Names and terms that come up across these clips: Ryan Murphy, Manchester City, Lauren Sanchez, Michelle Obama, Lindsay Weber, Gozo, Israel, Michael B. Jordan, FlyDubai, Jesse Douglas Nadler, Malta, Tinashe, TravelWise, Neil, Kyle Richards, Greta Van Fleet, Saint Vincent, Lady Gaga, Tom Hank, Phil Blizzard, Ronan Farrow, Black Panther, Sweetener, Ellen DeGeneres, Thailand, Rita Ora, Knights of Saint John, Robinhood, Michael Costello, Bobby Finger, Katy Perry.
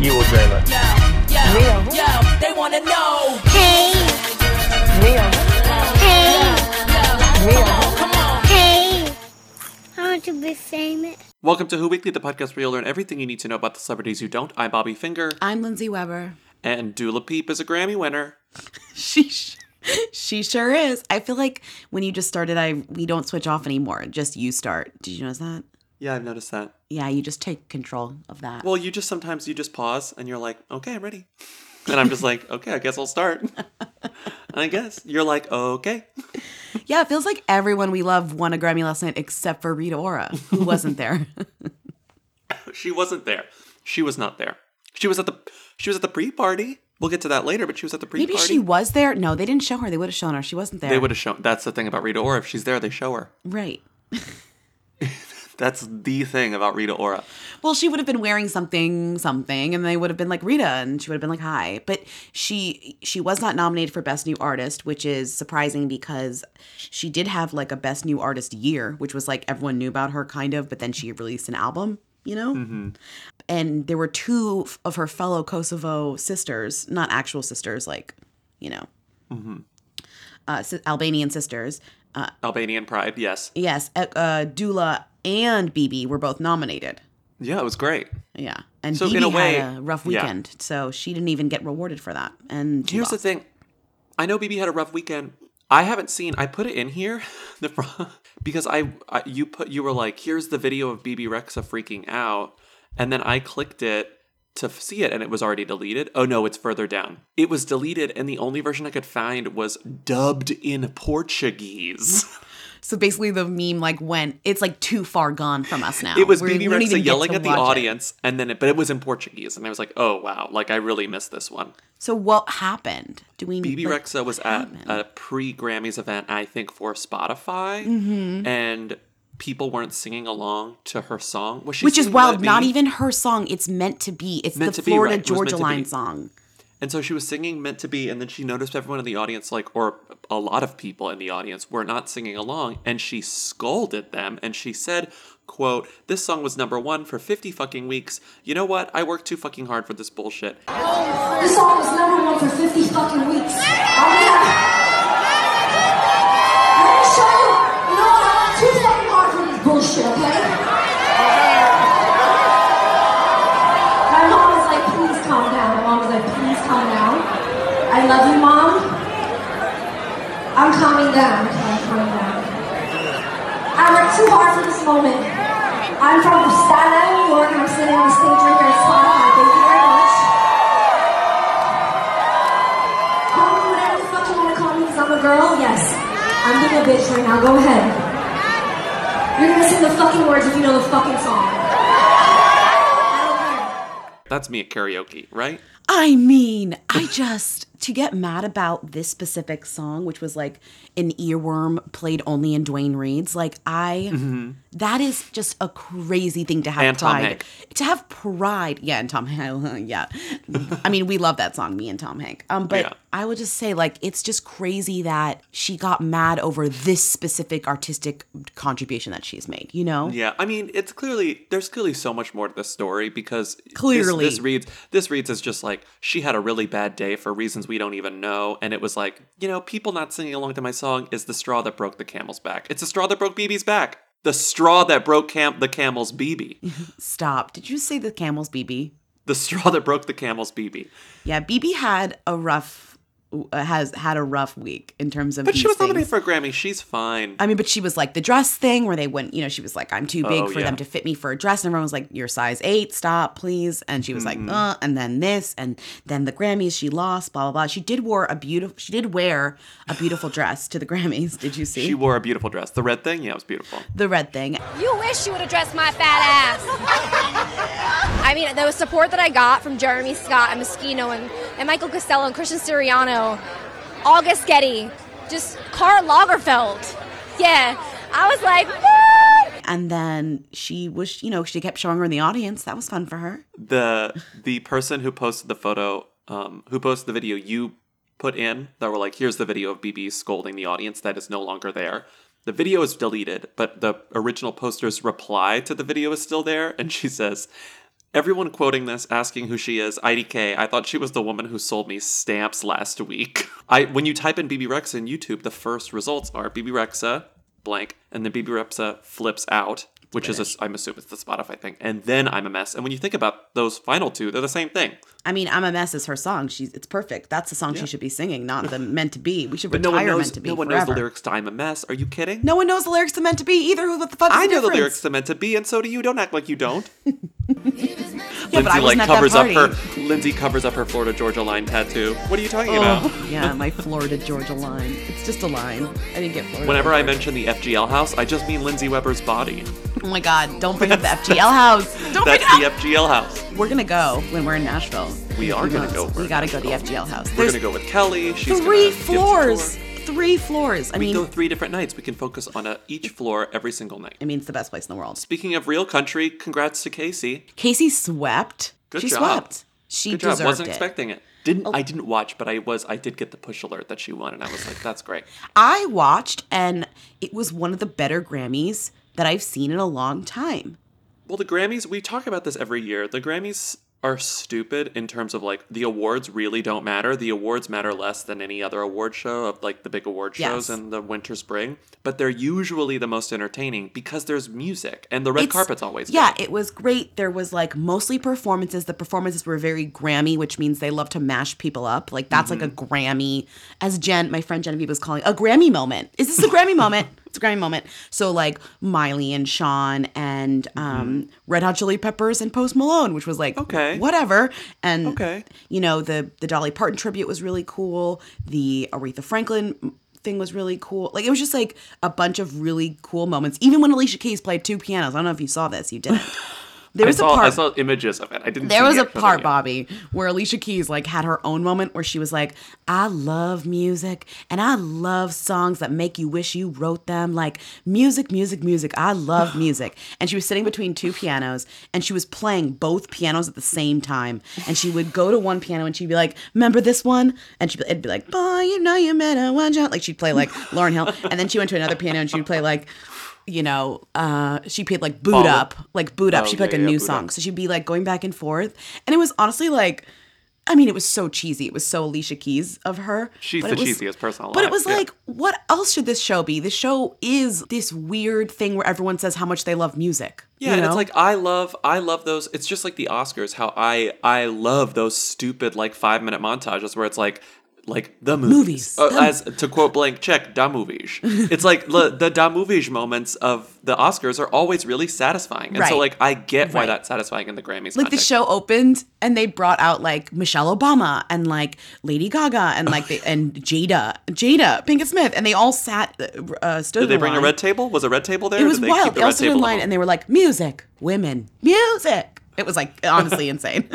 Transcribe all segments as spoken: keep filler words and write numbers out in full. You or J-Lo? Yo, yo, Leo. Yo, they want to know. Hey. Leo. Hey. Leo. Come on. Hey. I want to be famous. Welcome to Who Weekly, the podcast where you'll learn everything you need to know about the celebrities who don't. I'm Bobby Finger. I'm Lindsay Weber. And Dula Peep is a Grammy winner. She she sure is. I feel like when you just started, I we don't switch off anymore. Just you start. Did you notice that? Yeah, I've noticed that. Yeah, you just take control of that. Well, you just sometimes you just pause and you're like, okay, I'm ready. And I'm just like, okay, I guess I'll start. I guess. You're like, okay. Yeah, it feels like everyone we love won a Grammy last night except for Rita Ora, who wasn't there. She wasn't there. She was not there. She was at the she was at the pre-party. We'll get to that later, but she was at the pre-party. Maybe she was there. No, they didn't show her. They would have shown her. She wasn't there. They would have shown. That's the thing about Rita Ora. If she's there, they show her. Right. That's the thing about Rita Ora. Well, she would have been wearing something, something, and they would have been like, Rita, and she would have been like, hi. But she she was not nominated for Best New Artist, which is surprising because she did have like a Best New Artist year, which was like everyone knew about her kind of, but then she released an album, you know? Mm-hmm. And there were two of her fellow Kosovo sisters, not actual sisters, like, you know, mm-hmm. uh, Albanian sisters. Uh, Albanian pride, yes. Yes, uh, uh, Dula and Bebe were both nominated. Yeah, it was great. Yeah. And so Bebe in a way, had a rough weekend, yeah. So she didn't even get rewarded for that. And here's lost. The thing. I know Bebe had a rough weekend. I haven't seen, I put it in here the, because I, I you put you were like, here's the video of Bebe Rexha freaking out. And then I clicked it to see it and it was already deleted. Oh no, it's further down. It was deleted and the only version I could find was dubbed in Portuguese. So basically the meme like went, it's like too far gone from us now. It was Bebe Rexha yelling at the audience it. and then it, but it was in Portuguese and I was like, oh wow, like I really missed this one. So what happened? Do we Bebe like, Rexha was at a pre-Grammys event, I think for Spotify, mm-hmm. and people weren't singing along to her song. Was she Which is wild, not even her song, it's Meant to Be. It's meant the to Florida be, right. Georgia Line song. And so she was singing Meant to Be, and then she noticed everyone in the audience, like, or a lot of people in the audience were not singing along, and she scolded them, and she said, quote, this song was number one for fifty fucking weeks. You know what? I worked too fucking hard for this bullshit. Oh, this song was number one for fifty fucking weeks. Oh, yeah. Let me show you. You know what? I worked too fucking hard for this bullshit, okay? My mom was like, please calm down. My mom was like, please. Calm down. I love you, Mom. I'm calming down. Okay, I'm calming down. I worked too hard for this moment. I'm from Staten Island, New York, and I'm sitting on the stage right here at Spotify. Thank you very much. Call me whatever the fuck you want to call me because I'm a girl. Yes. I'm being a bitch right now. Go ahead. You're going to sing the fucking words if you know the fucking song. I don't care. That's me at karaoke, right? I mean, I just, to get mad about this specific song, which was like an earworm played only in Dwayne Reed's, like I, mm-hmm. that is just a crazy thing to have and pride. Tom Hank. To have pride. Yeah, and Tom Hank, yeah. I mean, we love that song, me and Tom Hank. Um, But yeah. I would just say like, it's just crazy that she got mad over this specific artistic contribution that she's made, you know? Yeah, I mean, it's clearly, there's clearly so much more to this story because clearly. This, this reads, this reads as just like, she had a really bad day for reasons we don't even know. And it was like, you know, people not singing along to my song is the straw that broke the camel's back. It's the straw that broke Bebe's back. The straw that broke cam- the camel's Bebe. Stop. Did you say the camel's Bebe? The straw that broke the camel's Bebe. Yeah, Bebe had a rough... has had a rough week in terms of But she was things. Nominated for a Grammy. She's fine. I mean, but she was like the dress thing where they went, you know, she was like, I'm too big oh, for yeah. them to fit me for a dress. And everyone was like, you're size eight, stop, please. And she was mm-hmm. like, uh, and then this, and then the Grammys she lost, blah, blah, blah. She did wore a beautiful, she did wear a beautiful dress to the Grammys. Did you see? She wore a beautiful dress. The red thing? Yeah, it was beautiful. The red thing. You wish you would have dressed my fat ass. I mean, there was support that I got from Jeremy Scott and Moschino and, and Michael Costello and Christian Siriano. August Getty, just Karl Lagerfeld. Yeah, I was like, what? And then she was, you know, she kept showing her in the audience. That was fun for her. The the person who posted the photo, um, who posted the video you put in, that were like, here's the video of Bebe scolding the audience that is no longer there. The video is deleted, but the original poster's reply to the video is still there. And she says, Everyone quoting this, asking who she is, I D K, I thought she was the woman who sold me stamps last week. I When you type in Bebe Rexha in YouTube, the first results are Bebe Rexha, blank, and then Bebe Rexha flips out, which British. is, a, I'm assuming it's the Spotify thing, and then I'm a Mess. And when you think about those final two, they're the same thing. I mean, I'm a Mess is her song. She's It's perfect. That's the song yeah. she should be singing, not the Meant to Be. We should but retire no one knows, Meant to Be No one forever. knows the lyrics to I'm a Mess. Are you kidding? No one knows the lyrics to Meant to Be either. What the fuck is I the know difference? The lyrics to Meant to Be, and so do you. Don't act like you don't. Yeah, Lindsay like covers up her Lindsay covers up her Florida Georgia line tattoo. What are you talking oh, about? Yeah, my Florida Georgia line. It's just a line. I didn't get Florida. Whenever I mention the F G L house, I just mean Lindsay Weber's body. Oh my God! Don't bring up the F G L house. Don't bring it up. That's the F G L house. We're gonna go when we're in Nashville. We are gonna go. We gotta go to the F G L house. We're gonna go with Kelly. She's three floors. Three floors. I we mean, go three different nights. We can focus on a, each floor every single night. I mean, it's the best place in the world. Speaking of real country, congrats to Kacey. Kacey swept. Good she job. swept. She Good deserved job. Wasn't it. expecting it. Didn't oh. I didn't watch, but I was. I did get the push alert that she won, and I was like, that's great. I watched, and it was one of the better Grammys that I've seen in a long time. Well, the Grammys. We talk about this every year. The Grammys are stupid in terms of, like, the awards really don't matter. The awards matter less than any other award show of, like, the big award shows yes. in the winter, spring. But they're usually the most entertaining because there's music. And the red it's, carpet's always Yeah, big. It was great. There was, like, mostly performances. The performances were very Grammy, which means they love to mash people up. Like, that's mm-hmm. like a Grammy, as Jen, my friend Genevieve was calling, a Grammy moment. Is this a Grammy moment? It's a Grammy moment. So, like, Miley and Sean and um, mm-hmm. Red Hot Chili Peppers and Post Malone, which was like, okay. whatever. And, okay. you know, the, the Dolly Parton tribute was really cool. The Aretha Franklin thing was really cool. Like, it was just, like, a bunch of really cool moments. Even when Alicia Keys played two pianos. I don't know if you saw this. You didn't. There was I saw, a part, I saw images of it. I didn't. There see was it, a part, Bobby, where Alicia Keys like had her own moment where she was like, "I love music, and I love songs that make you wish you wrote them." Like music, music, music. I love music. And she was sitting between two pianos, and she was playing both pianos at the same time. And she would go to one piano, and she'd be like, "Remember this one?" And she'd be, it'd be like, "Boy, you know you met a one job." Like she'd play like Lauryn Hill, and then she went to another piano, and she'd play like. You know, uh, she played like boot Ball. up, like boot up. Oh, she played yeah, like a yeah, new song. Up. So she'd be like going back and forth. And it was honestly like, I mean, it was so cheesy. It was so Alicia Keys of her. She's the was, cheesiest person alive. But it was yeah. like, what else should this show be? This show is this weird thing where everyone says how much they love music. Yeah, you know? And it's like, I love I love those. It's just like the Oscars, how I, I love those stupid like five minute montages where it's like, like the movies, movies uh, the as to quote blank check da movies. It's like le, the da movies moments of the Oscars are always really satisfying, and right. so like I get why right. that's satisfying in the Grammys. Like context. The show opened and they brought out like Michelle Obama and like Lady Gaga and like the, and Jada Jada Pinkett Smith, and they all sat uh, stood. Did they in bring line. a red table? Was a red table there? It was Did wild. They, they the all stood in line level? And they were like music, women, music. It was like honestly insane.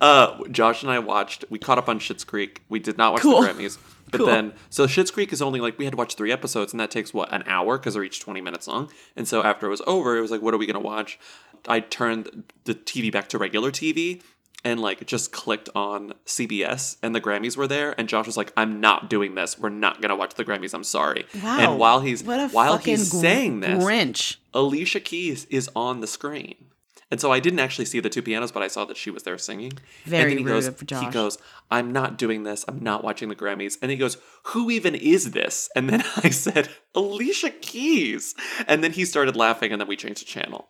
Uh, Josh and I watched, we caught up on Schitt's Creek. We did not watch cool. the Grammys. But cool. then, so Schitt's Creek is only like, we had to watch three episodes, and that takes, what, an hour? Because they're each twenty minutes long. And so after it was over, it was like, what are we going to watch? I turned the T V back to regular T V and like just clicked on C B S, and the Grammys were there. And Josh was like, I'm not doing this. We're not going to watch the Grammys. I'm sorry. Wow. And while he's, while he's gr- saying this, Grinch. Alicia Keys is on the screen. And so I didn't actually see the two pianos, but I saw that she was there singing. Very rude goes, of Josh. He goes, I'm not doing this. I'm not watching the Grammys. And he goes, who even is this? And then I said, Alicia Keys. And then he started laughing, and then we changed the channel.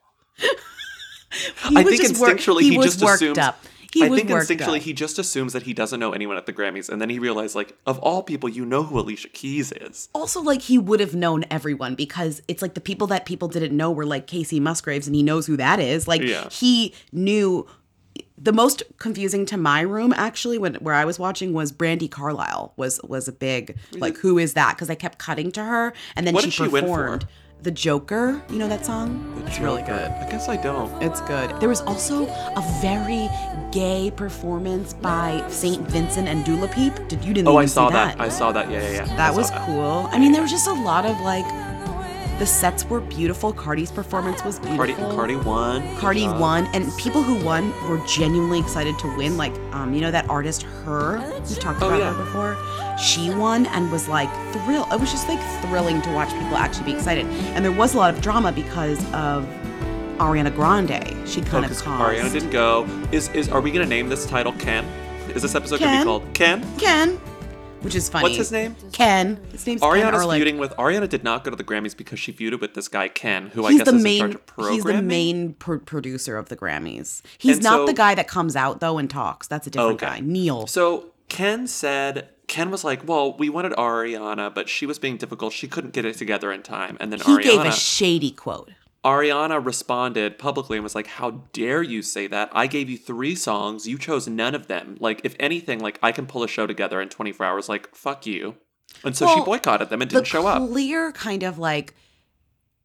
I think instinctually he, he just assumes. Up. He I think instinctually up. he just assumes that he doesn't know anyone at the Grammys, and then he realized, like, of all people, you know who Alicia Keys is. Also, like, he would have known everyone because it's like the people that people didn't know were like Kacey Musgraves, and he knows who that is. Like, yeah. he knew. The most confusing to my room, actually, when where I was watching was Brandi Carlile was was a big like who is that? Because I kept cutting to her, and then what she, she performed. The Joker, you know that song? The That's Joker. really good. I guess I don't. It's good. There was also a very gay performance by Saint Vincent and Dua Lipa. Did you didn't? Oh, even I saw that. that. I saw that. Yeah, yeah, yeah. That I was cool. That. I mean, there was just a lot of like. The sets were beautiful. Cardi's performance was beautiful. Cardi, Cardi won. Cardi yeah. won. And people who won were genuinely excited to win. Like, um, you know that artist, Her? We've talked about oh, yeah. her before. She won and was, like, thrilled. It was just, like, thrilling to watch people actually be excited. And there was a lot of drama because of Ariana Grande. She kind oh, of caused. Ariana didn't go. Is is are we gonna name this title Ken? Is this episode Ken. gonna be called Ken? Ken. Which is funny. What's his name? Ken. His name's Ariana's Ken feuding with. Ariana did not go to the Grammys because she feuded with this guy Ken, who he's I guess the is main, in charge of programming. He's the main pro- producer of the Grammys. He's and not so, the guy that comes out though and talks. That's a different okay. guy. Neil. So Ken said. Ken was like, well, we wanted Ariana, but she was being difficult. She couldn't get it together in time. And then he Ariana gave a shady quote. Ariana responded publicly and was like, how dare you say that? I gave you three songs. You chose none of them. Like, if anything, like, I can pull a show together in twenty-four hours. Like, fuck you. And so well, she boycotted them and didn't show up. The clear kind of, like,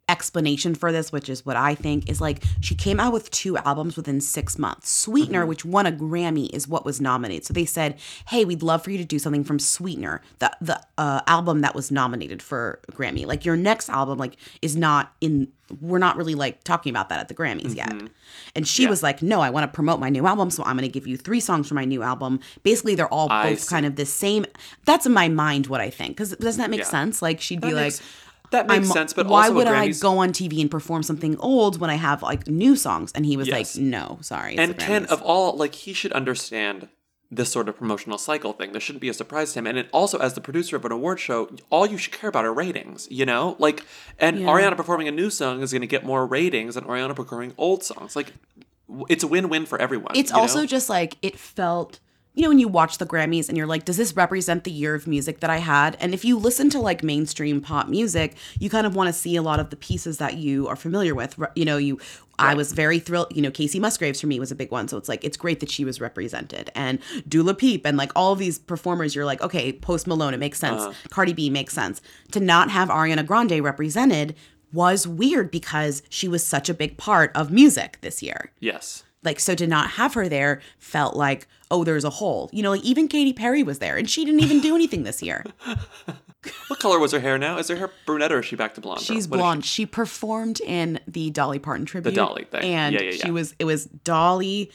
explanation for this, which is what I think, is, like, she came out with two albums within six months. Sweetener, mm-hmm. which won a Grammy, is what was nominated. So they said, hey, we'd love for you to do something from Sweetener, the the uh, album that was nominated for a Grammy. Like, your next album, like, is not in – we're not really, like, talking about that at the Grammys mm-hmm. yet. And she yeah. was like, no, I want to promote my new album, so I'm going to give you three songs from my new album. Basically, they're all I both see. kind of the same – that's in my mind what I think. Because doesn't that make yeah. sense? Like, she'd that be makes- like – That makes I'm, sense, but why also would I go on T V and perform something old when I have like new songs? And he was yes. like, "No, sorry." And Ken, of all, like he should understand this sort of promotional cycle thing. This shouldn't be a surprise to him. And it also, as the producer of an award show, all you should care about are ratings. You know, like, and yeah. Ariana performing a new song is going to get more ratings than Ariana performing old songs. Like, it's a win-win for everyone. It's also know? just like it felt. You know, when you watch the Grammys and you're like, does this represent the year of music that I had? And if you listen to like mainstream pop music, you kind of want to see a lot of the pieces that you are familiar with. You know, you, right. I was very thrilled. You know, Kacey Musgraves for me was a big one. So it's like, it's great that she was represented. And Dua Lipa and like all of these performers, you're like, okay, Post Malone, it makes sense. Uh-huh. Cardi B makes sense. To not have Ariana Grande represented was weird because she was such a big part of music this year. Yes. Like, so to not have her there felt like, oh, there's a hole. You know, like even Katy Perry was there and she didn't even do anything this year. What color was her hair now? Is her hair brunette or is she back to blonde? She's blonde. She? she performed in the Dolly Parton tribute. The Dolly thing. And yeah, yeah, yeah. she was, it was Dolly,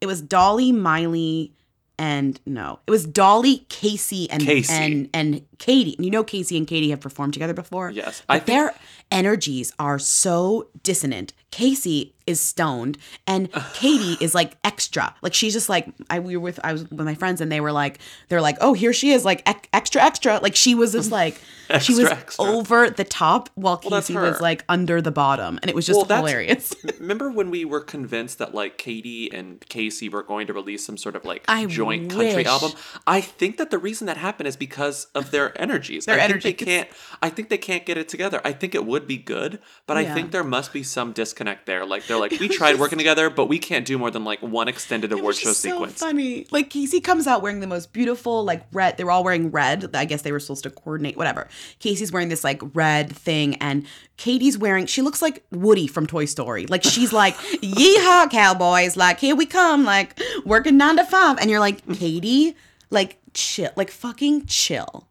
it was Dolly, Miley, and no, it was Dolly, Kacey, and Kacey. and and Katy. And you know Kacey and Katy have performed together before. Yes. But I think- their energies are so dissonant. Kacey is stoned and Katy is like extra. Like she's just like I we were with I was with my friends and they were like they're like, "Oh, here she is like ec- extra extra." Like she was just like extra, she was extra. over the top while well, Kacey was like under the bottom and it was just well, hilarious. Remember when we were convinced that like Katy and Kacey were going to release some sort of like I joint wish. country album? I think that the reason that happened is because of their energies. Their I energies. Think they can't I think they can't get it together. I think it would be good, but yeah. I think there must be some disconnect there. Like they're like, we tried working together, but we can't do more than like one extended award show so sequence. So funny. Like Kacey comes out wearing the most beautiful, like red. They were all wearing red. I guess they were supposed to coordinate, whatever. Kacey's wearing this like red thing, and Katie's wearing. She looks like Woody from Toy Story. Like she's like, yeehaw, cowboys! Like here we come! Like working nine to five, and you're like, Katy, like chill, like fucking chill.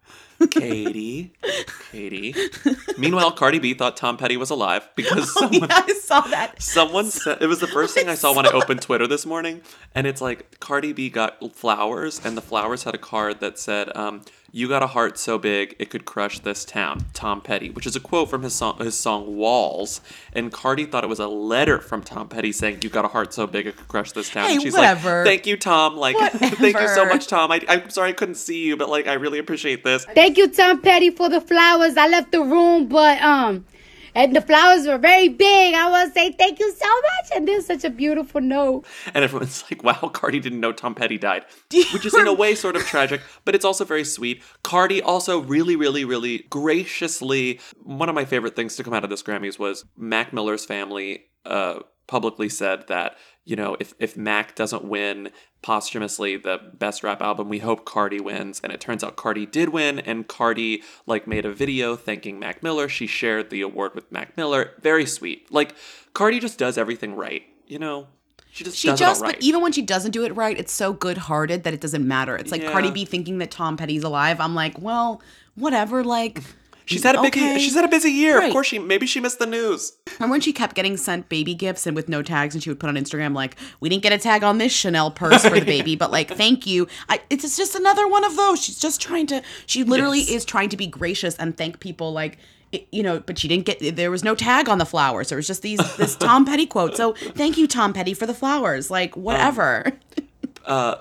Katy, Katy. Meanwhile, Cardi B thought Tom Petty was alive because someone, oh, yeah, I saw that. Someone said it was the first thing I saw when I opened Twitter this morning, and it's like Cardi B got flowers, and the flowers had a card that said, um, "You got a heart so big it could crush this town." Tom Petty, which is a quote from his song, his song "Walls," and Cardi thought it was a letter from Tom Petty saying, "You got a heart so big it could crush this town." Hey, and she's whatever. like, "Thank you, Tom. Like, thank you so much, Tom. I, I'm sorry I couldn't see you, but like, I really appreciate this." Thank Thank you, Tom Petty, for the flowers. I left the room, but um, and the flowers were very big. I want to say thank you so much. And this is such a beautiful note. And everyone's like, wow, Cardi didn't know Tom Petty died, which is in a way sort of tragic, but it's also very sweet. Cardi also really, really, really graciously, one of my favorite things to come out of this Grammys was Mac Miller's family uh, publicly said that, you know, if, if Mac doesn't win posthumously the best rap album, we hope Cardi wins. And it turns out Cardi did win. And Cardi, like, made a video thanking Mac Miller. She shared the award with Mac Miller. Very sweet. Like, Cardi just does everything right, you know? She just she does just, it all right. But even when she doesn't do it right, it's so good-hearted that it doesn't matter. It's like yeah. Cardi B thinking that Tom Petty's alive. I'm like, well, whatever, like... She's had a big. Okay. She's had a busy year. Right. Of course, she maybe she missed the news. Remember when she kept getting sent baby gifts and with no tags, and she would put on Instagram like, "We didn't get a tag on this Chanel purse for the baby, but like, thank you." I, it's just another one of those. She's just trying to. She literally yes. is trying to be gracious and thank people like. it, you know, but she didn't get, there was no tag on the flowers. There was just these, this Tom Petty quote. So thank you, Tom Petty, for the flowers. Like, whatever. Um, uh,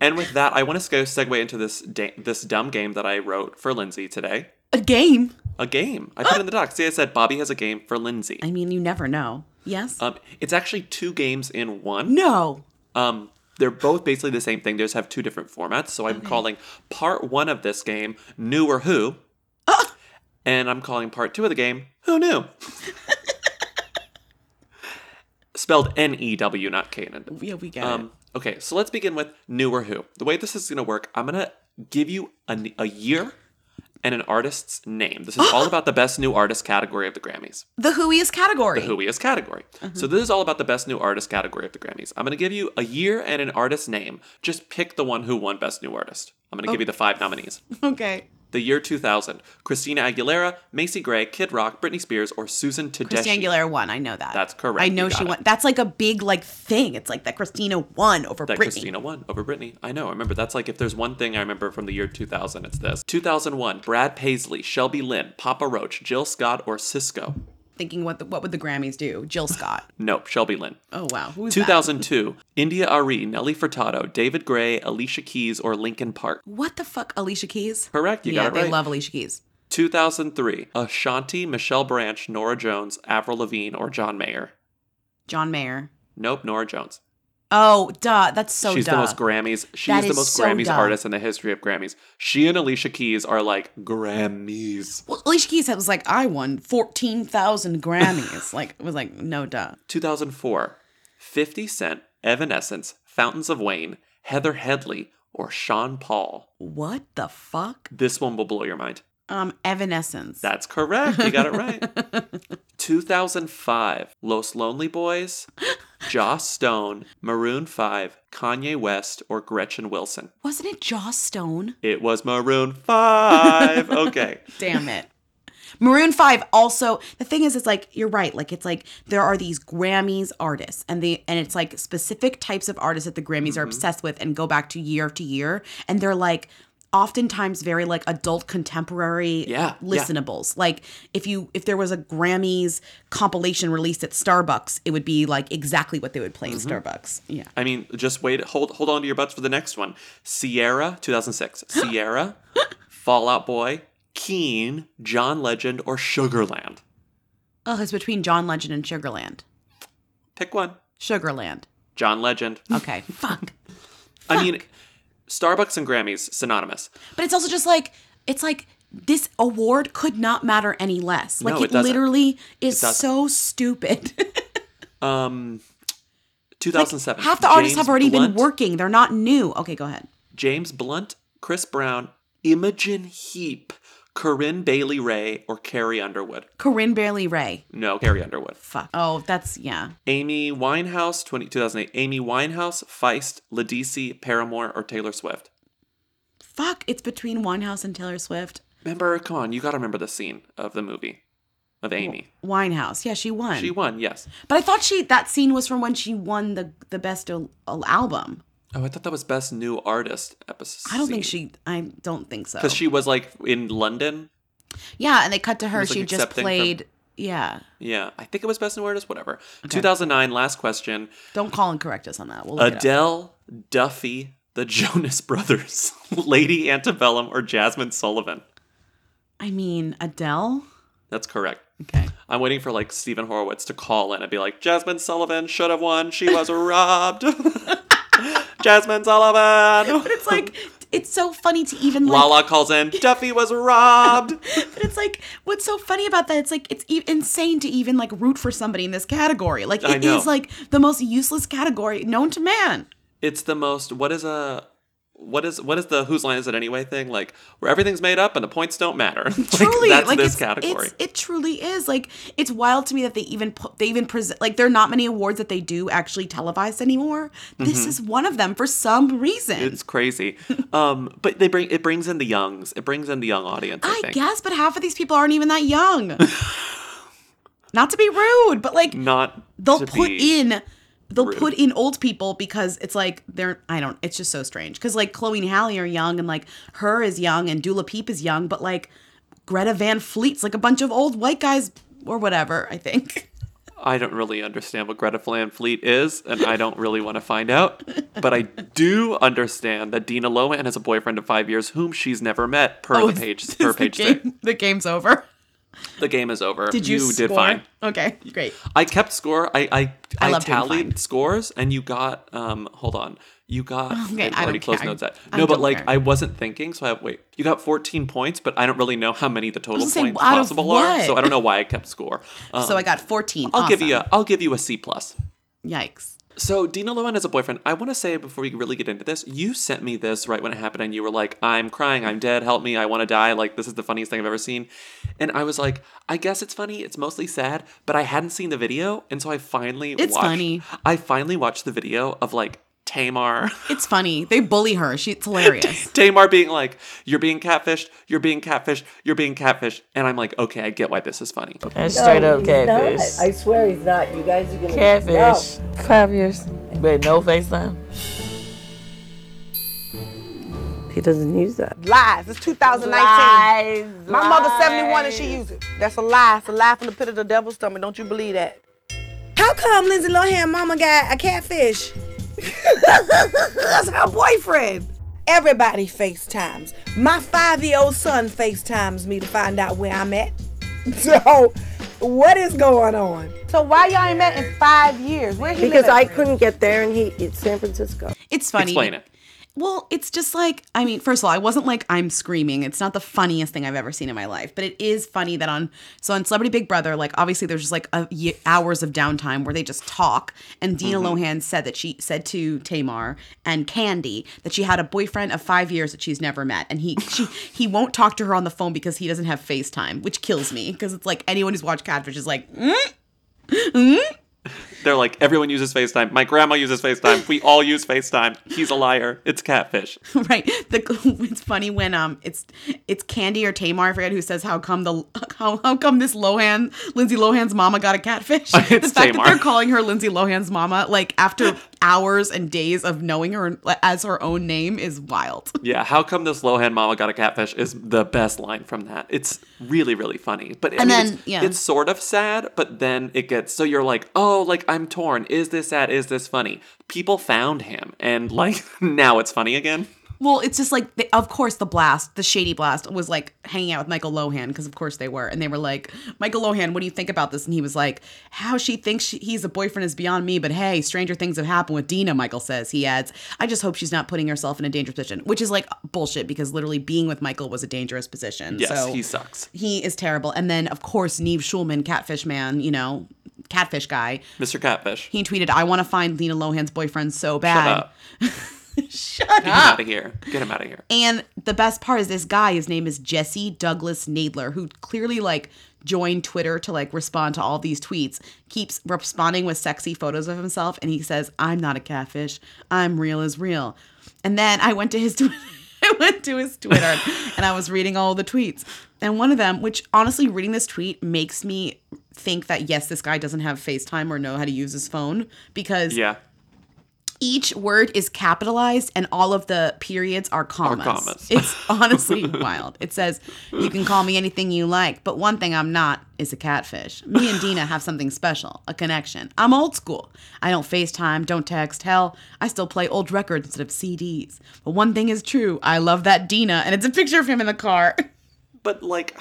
and with that, I want to go segue into this da- this dumb game that I wrote for Lindsay today. A game? A game. I put it in the doc. See, I said Bobby has a game for Lindsay. I mean, you never know. Yes? Um, it's actually two games in one. No. Um, they're both basically the same thing. They just have two different formats. So I'm okay. calling part one of this game, Knew or Who? Uh. And I'm calling part two of the game, Who Knew? Spelled N E W, not K N W. Yeah, we get um, it. Okay, so let's begin with Knew or Who. The way this is going to work, I'm going to give you a, a year and an artist's name. This is all about the Best New Artist category of the Grammys. The Whoiest category. The Whoiest category. Uh-huh. So this is all about the Best New Artist category of the Grammys. I'm going to give you a year and an artist's name. Just pick the one who won Best New Artist. I'm going to oh. give you the five nominees. Okay. The year two thousand. Christina Aguilera, Macy Gray, Kid Rock, Britney Spears, or Susan Tedeschi. Christina Aguilera won. I know that. That's correct. I know she it. won. That's like a big like thing. It's like that Christina won over that Britney. That Christina won over Britney. I know. I remember. That's like if there's one thing I remember from the year two thousand, it's this. two thousand one, Brad Paisley, Shelby Lynn, Papa Roach, Jill Scott, or Sisqo. Thinking what the, what would the Grammys do? Jill Scott. Nope. Shelby Lynn. Oh, wow. Who is that? two thousand two, India Arie, Nelly Furtado, David Gray, Alicia Keys, or Linkin Park. What the fuck? Alicia Keys? Correct. You yeah, got it right. Yeah, they love Alicia Keys. two thousand three, Ashanti, Michelle Branch, Norah Jones, Avril Lavigne, or John Mayer. John Mayer. Nope. Norah Jones. Oh, duh. That's so She's duh. the most Grammys. She's that the most so Grammys duh. artist in the history of Grammys. She and Alicia Keys are like Grammys. Well, Alicia Keys was like, I won fourteen thousand Grammys. Like, it was like, no duh. two thousand four, fifty Cent, Evanescence, Fountains of Wayne, Heather Headley, or Sean Paul. What the fuck? This one will blow your mind. Um, Evanescence. That's correct. You got it right. two thousand five, Los Lonely Boys, Joss Stone, Maroon five, Kanye West, or Gretchen Wilson. Wasn't it Joss Stone? It was Maroon five. Okay. Damn it. Maroon five also, the thing is, it's like, you're right. Like, it's like there are these Grammys artists and they, and it's like specific types of artists that the Grammys mm-hmm. are obsessed with and go back to year to year. And they're like, oftentimes very like adult contemporary yeah, listenables. Yeah. Like if you if there was a Grammys compilation released at Starbucks, it would be like exactly what they would play mm-hmm. in Starbucks. Yeah. I mean, just wait, hold hold on to your butts for the next one. Sierra, two thousand six. Sierra, Fall Out Boy, Keane, John Legend, or Sugarland. Oh, it's between John Legend and Sugarland. Pick one. Sugarland. John Legend. Okay. Fuck. Fuck. I mean, Starbucks and Grammys, synonymous. But it's also just like, it's like this award could not matter any less. Like no, it, it literally is it so stupid. um, two thousand seven. Like, half the James artists have already Blunt. been working. They're not new. Okay, go ahead. James Blunt, Chris Brown, Imogen Heap, Corinne Bailey Ray, or Carrie Underwood. Corinne Bailey Ray. No, Carrie Underwood. Fuck. Oh, that's, yeah. Amy Winehouse, twenty, two thousand eight. Amy Winehouse, Feist, Ledisi, Paramore, or Taylor Swift. Fuck, it's between Winehouse and Taylor Swift. Remember, come on, you gotta remember the scene of the movie of Amy. Winehouse, yeah, she won. She won, yes. But I thought she that scene was from when she won the, the best o- album. Oh, I thought that was Best New Artist episode. I don't think she, I don't think so. Because she was like in London. Yeah, and they cut to her. Was, like, she just played, from, yeah. Yeah, I think it was Best New Artist, whatever. Okay. two thousand nine, last question. Don't call and correct us on that. We'll look Adele, it up. Duffy, the Jonas Brothers, Lady Antebellum, or Jasmine Sullivan. I mean, Adele? That's correct. Okay. I'm waiting for like Stephen Horowitz to call in and be like, Jasmine Sullivan should have won. She was robbed. Jasmine Sullivan. But it's like, it's so funny to even like... Lala calls in, Duffy was robbed. But it's like, what's so funny about that, it's like, it's e- insane to even like root for somebody in this category. Like, it is like the most useless category known to man. It's the most, what is a, what is, what is the Whose Line Is It Anyway thing? Like, where everything's made up and the points don't matter. Like, truly. That's like, this it's, category. It's, it truly is. Like, it's wild to me that they even, they even present, like, there are not many awards that they do actually televised anymore. This mm-hmm. is one of them for some reason. It's crazy. um, but they bring, it brings in the youngs. It brings in the young audience, I, I think. guess, but half of these people aren't even that young. Not to be rude, but like, not they'll put be. in... They'll Rude. put in old people because it's like they're, I don't, it's just so strange. Because like Chloe and Halle are young and like her is young and Dua Lipa is young, but like Greta Van Fleet's like a bunch of old white guys or whatever, I think. I don't really understand what Greta Van Fleet is, and I don't really want to find out. But I do understand that Dina Lohan has a boyfriend of five years whom she's never met, per oh, the page. Per the, page game, the game's over. The game is over. Did you, you score? Did fine. Okay, great. I kept score. I I, I, I tallied scores, and you got, um, hold on. You got, okay, I already close notes that. No, but like, care. I wasn't thinking, so I, wait, you got fourteen points, but I don't really know how many the total points saying, possible are, so I don't know why I kept score. Um, so I got fourteen. I'll awesome. give you a, I'll give you a C plus. Yikes. So Dina Lohan has a boyfriend. I want to say before we really get into this, you sent me this right when it happened and you were like, I'm crying, I'm dead, help me, I want to die. Like, this is the funniest thing I've ever seen. And I was like, I guess it's funny. It's mostly sad, but I hadn't seen the video. And so I finally it's watched. It's funny. I finally watched the video of like, Tamar. It's funny. They bully her. She, it's hilarious. Tamar being like, you're being catfished, you're being catfished, you're being catfished. And I'm like, okay, I get why this is funny. Okay. That's straight no, up catfish. Not. I swear he's not. You guys are going to catfish. No. Five years. Wait, no FaceTime. He doesn't use that. Lies. It's two thousand nineteen. Lies. My lies. Mother's seventy-one and she uses it. That's a lie. It's a lie from the pit of the devil's stomach. Don't you believe that? How come Lindsay Lohan mama got a catfish? That's her boyfriend. Everybody FaceTimes. My five-year-old son FaceTimes me to find out where I'm at. So, what is going on? So why y'all ain't met in five years? Where because I from? Couldn't get there, and he it's San Francisco. It's funny. Explain it. Well, it's just like, I mean, first of all, I wasn't like I'm screaming. It's not the funniest thing I've ever seen in my life, but it is funny that on, so on Celebrity Big Brother, like obviously there's just like a, hours of downtime where they just talk. And Dina mm-hmm. Lohan said that she said to Tamar and Candy that she had a boyfriend of five years that she's never met. And he, she, he won't talk to her on the phone because he doesn't have FaceTime, which kills me because it's like anyone who's watched Catfish is like, mm, mm. They're like, everyone uses FaceTime. My grandma uses FaceTime. We all use FaceTime. He's a liar. It's catfish. Right. The, it's funny when um, it's it's Candy or Tamar, I forget who says, how come the how how come this Lohan, Lindsay Lohan's mama got a catfish? It's the fact Tamar. That they're calling her Lindsay Lohan's mama, like after hours and days of knowing her as her own name is wild. Yeah. How come this Lohan mama got a catfish is the best line from that. It's really, really funny. But I and mean, then, it's, yeah. it's sort of sad, but then it gets, so you're like, oh, like, I'm torn. Is this sad? Is this funny? People found him. And like, now it's funny again. Well, it's just like, they, of course, the blast, the shady blast was like hanging out with Michael Lohan because of course they were. And they were like, Michael Lohan, what do you think about this? And he was like, how she thinks she, he's a boyfriend is beyond me. But hey, stranger things have happened with Dina, Michael says. He adds, I just hope she's not putting herself in a dangerous position, which is like bullshit because literally being with Michael was a dangerous position. Yes, so he sucks. He is terrible. And then, of course, Neve Schulman, Catfish Man, you know, Catfish guy. Mister Catfish. He tweeted, I want to find Dina Lohan's boyfriend so bad. Shut up. Shut Get up. Get him out of here. Get him out of here. And the best part is this guy, his name is Jesse Douglas Nadler, who clearly like joined Twitter to like respond to all these tweets, keeps responding with sexy photos of himself. And he says, I'm not a catfish. I'm real as real. And then I went to his Twitter. I went to his Twitter and I was reading all the tweets. And one of them, which honestly reading this tweet makes me think that, yes, this guy doesn't have FaceTime or know how to use his phone because yeah. each word is capitalized and all of the periods are commas. Are commas. It's honestly wild. It says, you can call me anything you like, but one thing I'm not is a catfish. Me and Dina have something special, a connection. I'm old school. I don't FaceTime, don't text. Hell, I still play old records instead of C Ds. But one thing is true. I love that Dina. And it's a picture of him in the car. But like,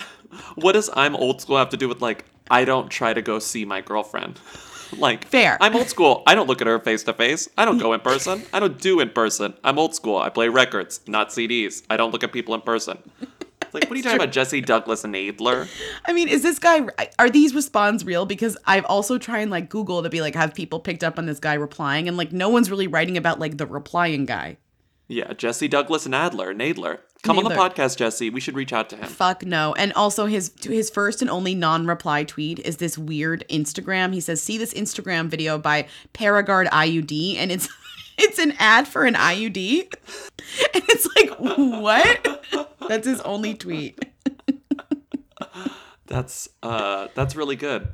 what does I'm old school have to do with like, I don't try to go see my girlfriend? Like, fair. I'm old school. I don't look at her face to face. I don't go in person. I don't do in person. I'm old school. I play records, not C Ds. I don't look at people in person. It's like, what are you talking about, Jesse Douglas Nadler? I mean, is this guy, are these responses real? Because I've also tried and like Google to be like, have people picked up on this guy replying? And like, no one's really writing about like the replying guy. Yeah, Jesse Douglas Nadler, Nadler. Come Nadler. On the podcast, Jesse. We should reach out to him. Fuck no. And also his his first and only non-reply tweet is this weird Instagram. He says, see this Instagram video by Paragard I U D. And it's it's an ad for an I U D. And it's like, what? That's his only tweet. That's uh, that's really good.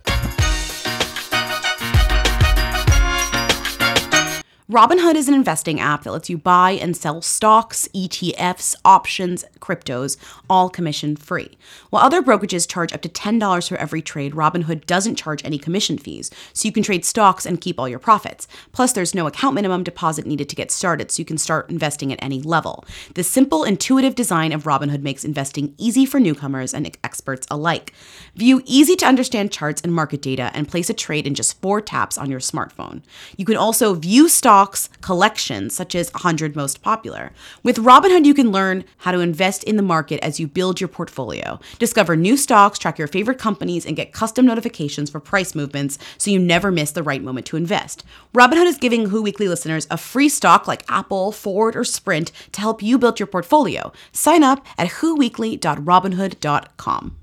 Robinhood is an investing app that lets you buy and sell stocks, E T Fs, options, cryptos, all commission-free. While other brokerages charge up to ten dollars for every trade, Robinhood doesn't charge any commission fees, so you can trade stocks and keep all your profits. Plus, there's no account minimum deposit needed to get started, so you can start investing at any level. The simple, intuitive design of Robinhood makes investing easy for newcomers and experts alike. View easy-to-understand charts and market data and place a trade in just four taps on your smartphone. You can also view stocks collections, such as one hundred most popular. With Robinhood, you can learn how to invest in the market as you build your portfolio. Discover new stocks, track your favorite companies, and get custom notifications for price movements so you never miss the right moment to invest. Robinhood is giving Who Weekly listeners a free stock like Apple, Ford, or Sprint to help you build your portfolio. Sign up at who weekly dot robinhood dot com.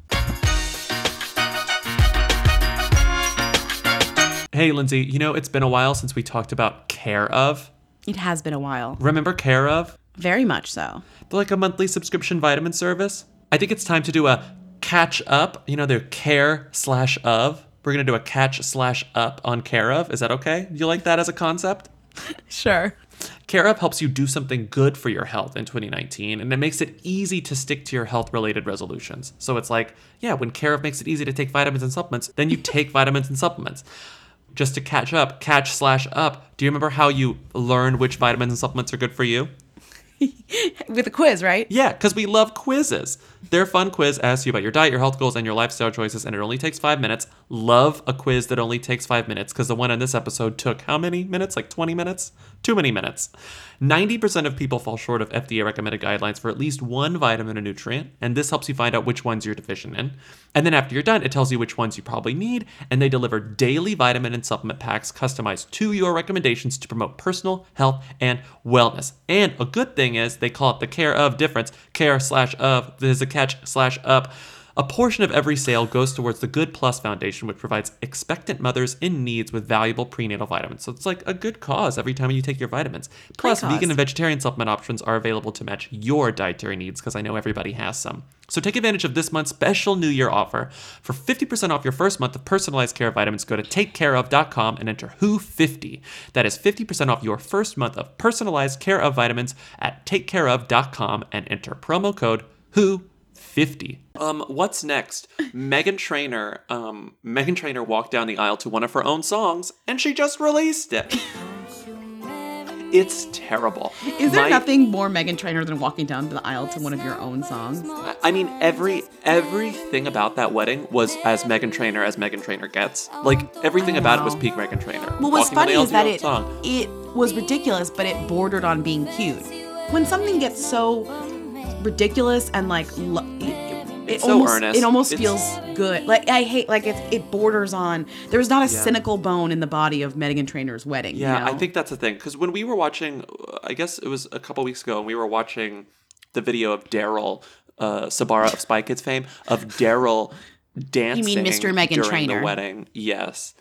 Hey, Lindsay, you know, it's been a while since we talked about Care/of. It has been a while. Remember Care/of? Very much so. Like a monthly subscription vitamin service? I think it's time to do a catch up. You know, the care slash of. We're going to do a catch slash up on Care/of. Is that okay? You like that as a concept? Sure. Care/of helps you do something good for your health in twenty nineteen, and it makes it easy to stick to your health-related resolutions. So it's like, yeah, when Care/of makes it easy to take vitamins and supplements, then you take vitamins and supplements. Just to catch up, catch slash up. Do you remember how you learned which vitamins and supplements are good for you? With a quiz, right? Yeah, because we love quizzes. Their fun quiz asks you about your diet, your health goals, and your lifestyle choices, and it only takes five minutes. Love a quiz that only takes five minutes, because the one on this episode took how many minutes? Like twenty minutes? Too many minutes. ninety percent of people fall short of F D A-recommended guidelines for at least one vitamin or nutrient, and this helps you find out which ones you're deficient in. And then after you're done, it tells you which ones you probably need, and they deliver daily vitamin and supplement packs customized to your recommendations to promote personal health and wellness. And a good thing is they call it the Care/of difference. Care slash of. There's a catch slash up. A portion of every sale goes towards the Good Plus Foundation, which provides expectant mothers in need with valuable prenatal vitamins. So it's like a good cause every time you take your vitamins. Plus, vegan and vegetarian supplement options are available to match your dietary needs, because I know everybody has some. So take advantage of this month's special New Year offer. For fifty percent off your first month of personalized Care vitamins, go to take care of dot com and enter who fifty. That is fifty percent off your first month of personalized Care/of vitamins at take care of dot com and enter promo code who fifty. Fifty. Um, what's next? Meghan Trainor. Um, Meghan Trainor walked down the aisle to one of her own songs, and she just released it. It's terrible. Is there My, nothing more Meghan Trainor than walking down the aisle to one of your own songs? I mean, every everything about that wedding was as Meghan Trainor as Meghan Trainor gets. Like everything about it was peak Meghan Trainor. Well, what's funny is that it song. it was ridiculous, but it bordered on being cute. When something gets so ridiculous and like lo- it, it, it's almost, so earnest. It almost it's, feels good. Like I hate like it. It borders on. There's not a yeah. cynical bone in the body of Meghan Trainor's wedding. Yeah, you know? I think that's the thing. Because when we were watching, I guess it was a couple weeks ago, and we were watching the video of Daryl uh, Sabara of Spy Kids fame of Daryl dancing. You mean Mister Meghan Trainor during the wedding? Yes,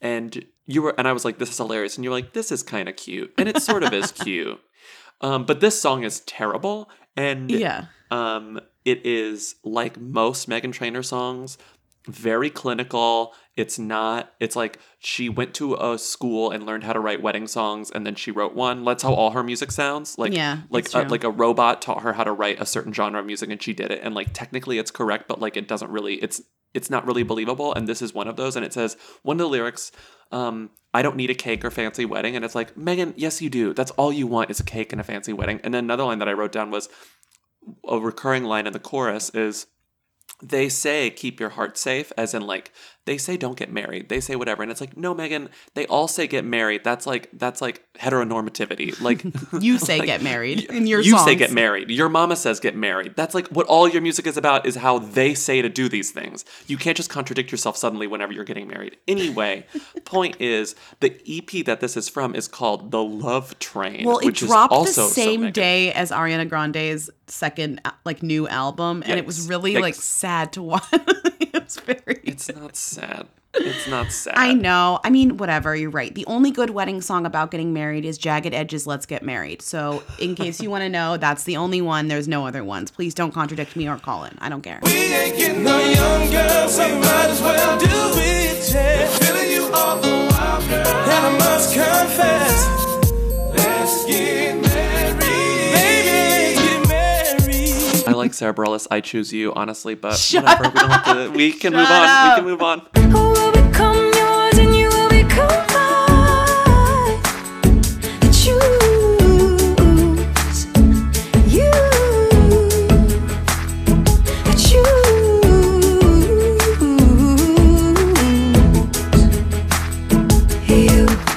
and you were, and I was like, this is hilarious, and you're like, this is kind of cute, and it sort of is cute. Um, but this song is terrible. And yeah. um, it is, like most Meghan Trainor songs, very clinical. It's not, it's like she went to a school and learned how to write wedding songs, and then she wrote one. That's how all her music sounds. Like, yeah, like, a, like a robot taught her how to write a certain genre of music, and she did it. And like technically it's correct, but like it doesn't really, it's it's not really believable. And this is one of those. And it says, one of the lyrics, um, I don't need a cake or fancy wedding. And it's like, Meghan, yes, you do. That's all you want is a cake and a fancy wedding. And then another line that I wrote down was, a recurring line in the chorus is, they say keep your heart safe, as in like, they say don't get married. They say whatever. And it's like, no, Meghan, they all say get married. That's like, that's like heteronormativity. Like you say like, get married in your you songs. You say get married. Your mama says get married. That's like what all your music is about, is how they say to do these things. You can't just contradict yourself suddenly whenever you're getting married. Anyway, point is, the E P that this is from is called The Love Train. Well, it which dropped is also the same so day as Ariana Grande's second like new album. Yikes. And it was really Yikes. like sad to watch. It was very It's not sad. It's not sad. I know. I mean, whatever. You're right. The only good wedding song about getting married is Jagged Edge's Let's Get Married. So in case you want to know, that's the only one. There's no other ones. Please don't contradict me or call in. I don't care. We ain't getting no younger, so we might as well do it. Yeah. Feeling you all the while, girl. And I must confess, like Sarah Bareilles, I Choose You, honestly, but Shut whatever. We, don't have to, we can move on. Up. We can move on. Who will become yours and you will become mine. Choose you. Choose you.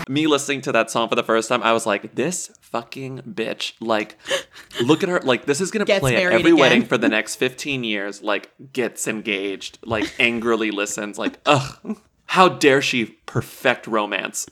Me listening to that song for the first time, I was like, this fucking bitch. Like, look at her. Like, this is going to play at every again. wedding for the next fifteen years. Like, gets engaged. Like, angrily listens. Like, ugh. How dare she perfect romance?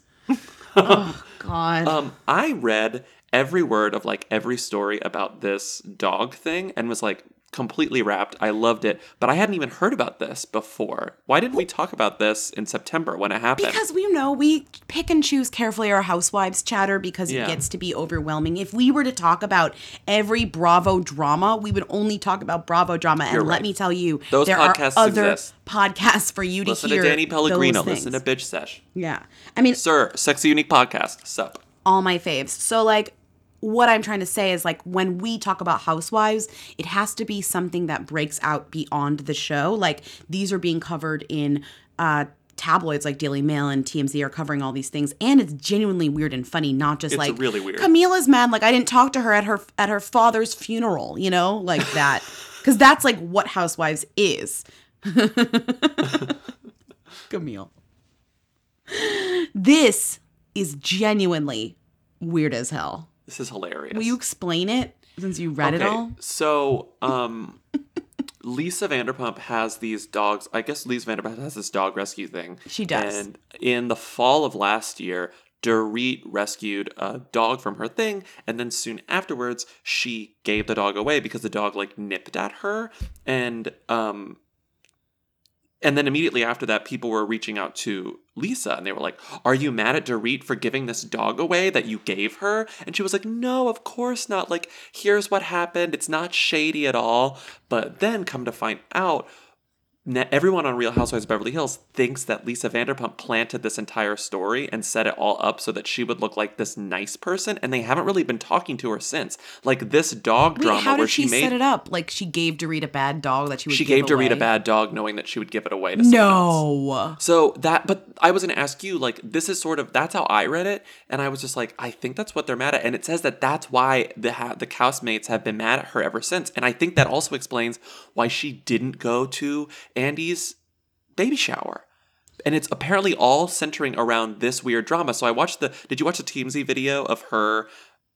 Oh, God. Um, I read every word of, like, every story about this dog thing and was, like, completely wrapped. I loved it. But I hadn't even heard about this before. Why didn't we talk about this in September when it happened? Because we know we pick and choose carefully our housewives chatter because yeah. it gets to be overwhelming. If we were to talk about every Bravo drama, we would only talk about Bravo drama. And right. let me tell you, those there podcasts are other exist. podcasts for you to listen hear. Listen to Danny Pellegrino. Listen to Bitch Sesh. Yeah. I mean, Sir, Sexy Unique Podcast. Sup. All my faves. So, like, what I'm trying to say is, like, when we talk about housewives, it has to be something that breaks out beyond the show. Like, these are being covered in uh, tabloids like Daily Mail and T M Z are covering all these things. And it's genuinely weird and funny, not just, it's like, really weird. Camila's mad. Like, I didn't talk to her at her at her father's funeral, you know, like that. Because that's, like, what Housewives is. Camille. This is genuinely weird as hell. This is hilarious. Will you explain it since you read okay, it all? So, um, Lisa Vanderpump has these dogs. I guess Lisa Vanderpump has this dog rescue thing. She does. And in the fall of last year, Dorit rescued a dog from her thing. And then soon afterwards, she gave the dog away because the dog, like, nipped at her. And, um... And then immediately after that, people were reaching out to Lisa and they were like, are you mad at Dorit for giving this dog away that you gave her? And she was like, no, of course not. Like, here's what happened. It's not shady at all. But then come to find out, everyone on Real Housewives of Beverly Hills thinks that Lisa Vanderpump planted this entire story and set it all up so that she would look like this nice person. And they haven't really been talking to her since. Like, this dog Wait, drama how did where she, she made, set it up? Like, she gave Dorit a bad dog that she would she give away? She gave Dorit a bad dog knowing that she would give it away to someone No. else. So that, but I was going to ask you, like, this is sort of, that's how I read it. And I was just like, I think that's what they're mad at. And it says that that's why the, ha- the housemates have been mad at her ever since. And I think that also explains why she didn't go to Andy's baby shower. And it's apparently all centering around this weird drama. So I watched the, did you watch the T M Z video of her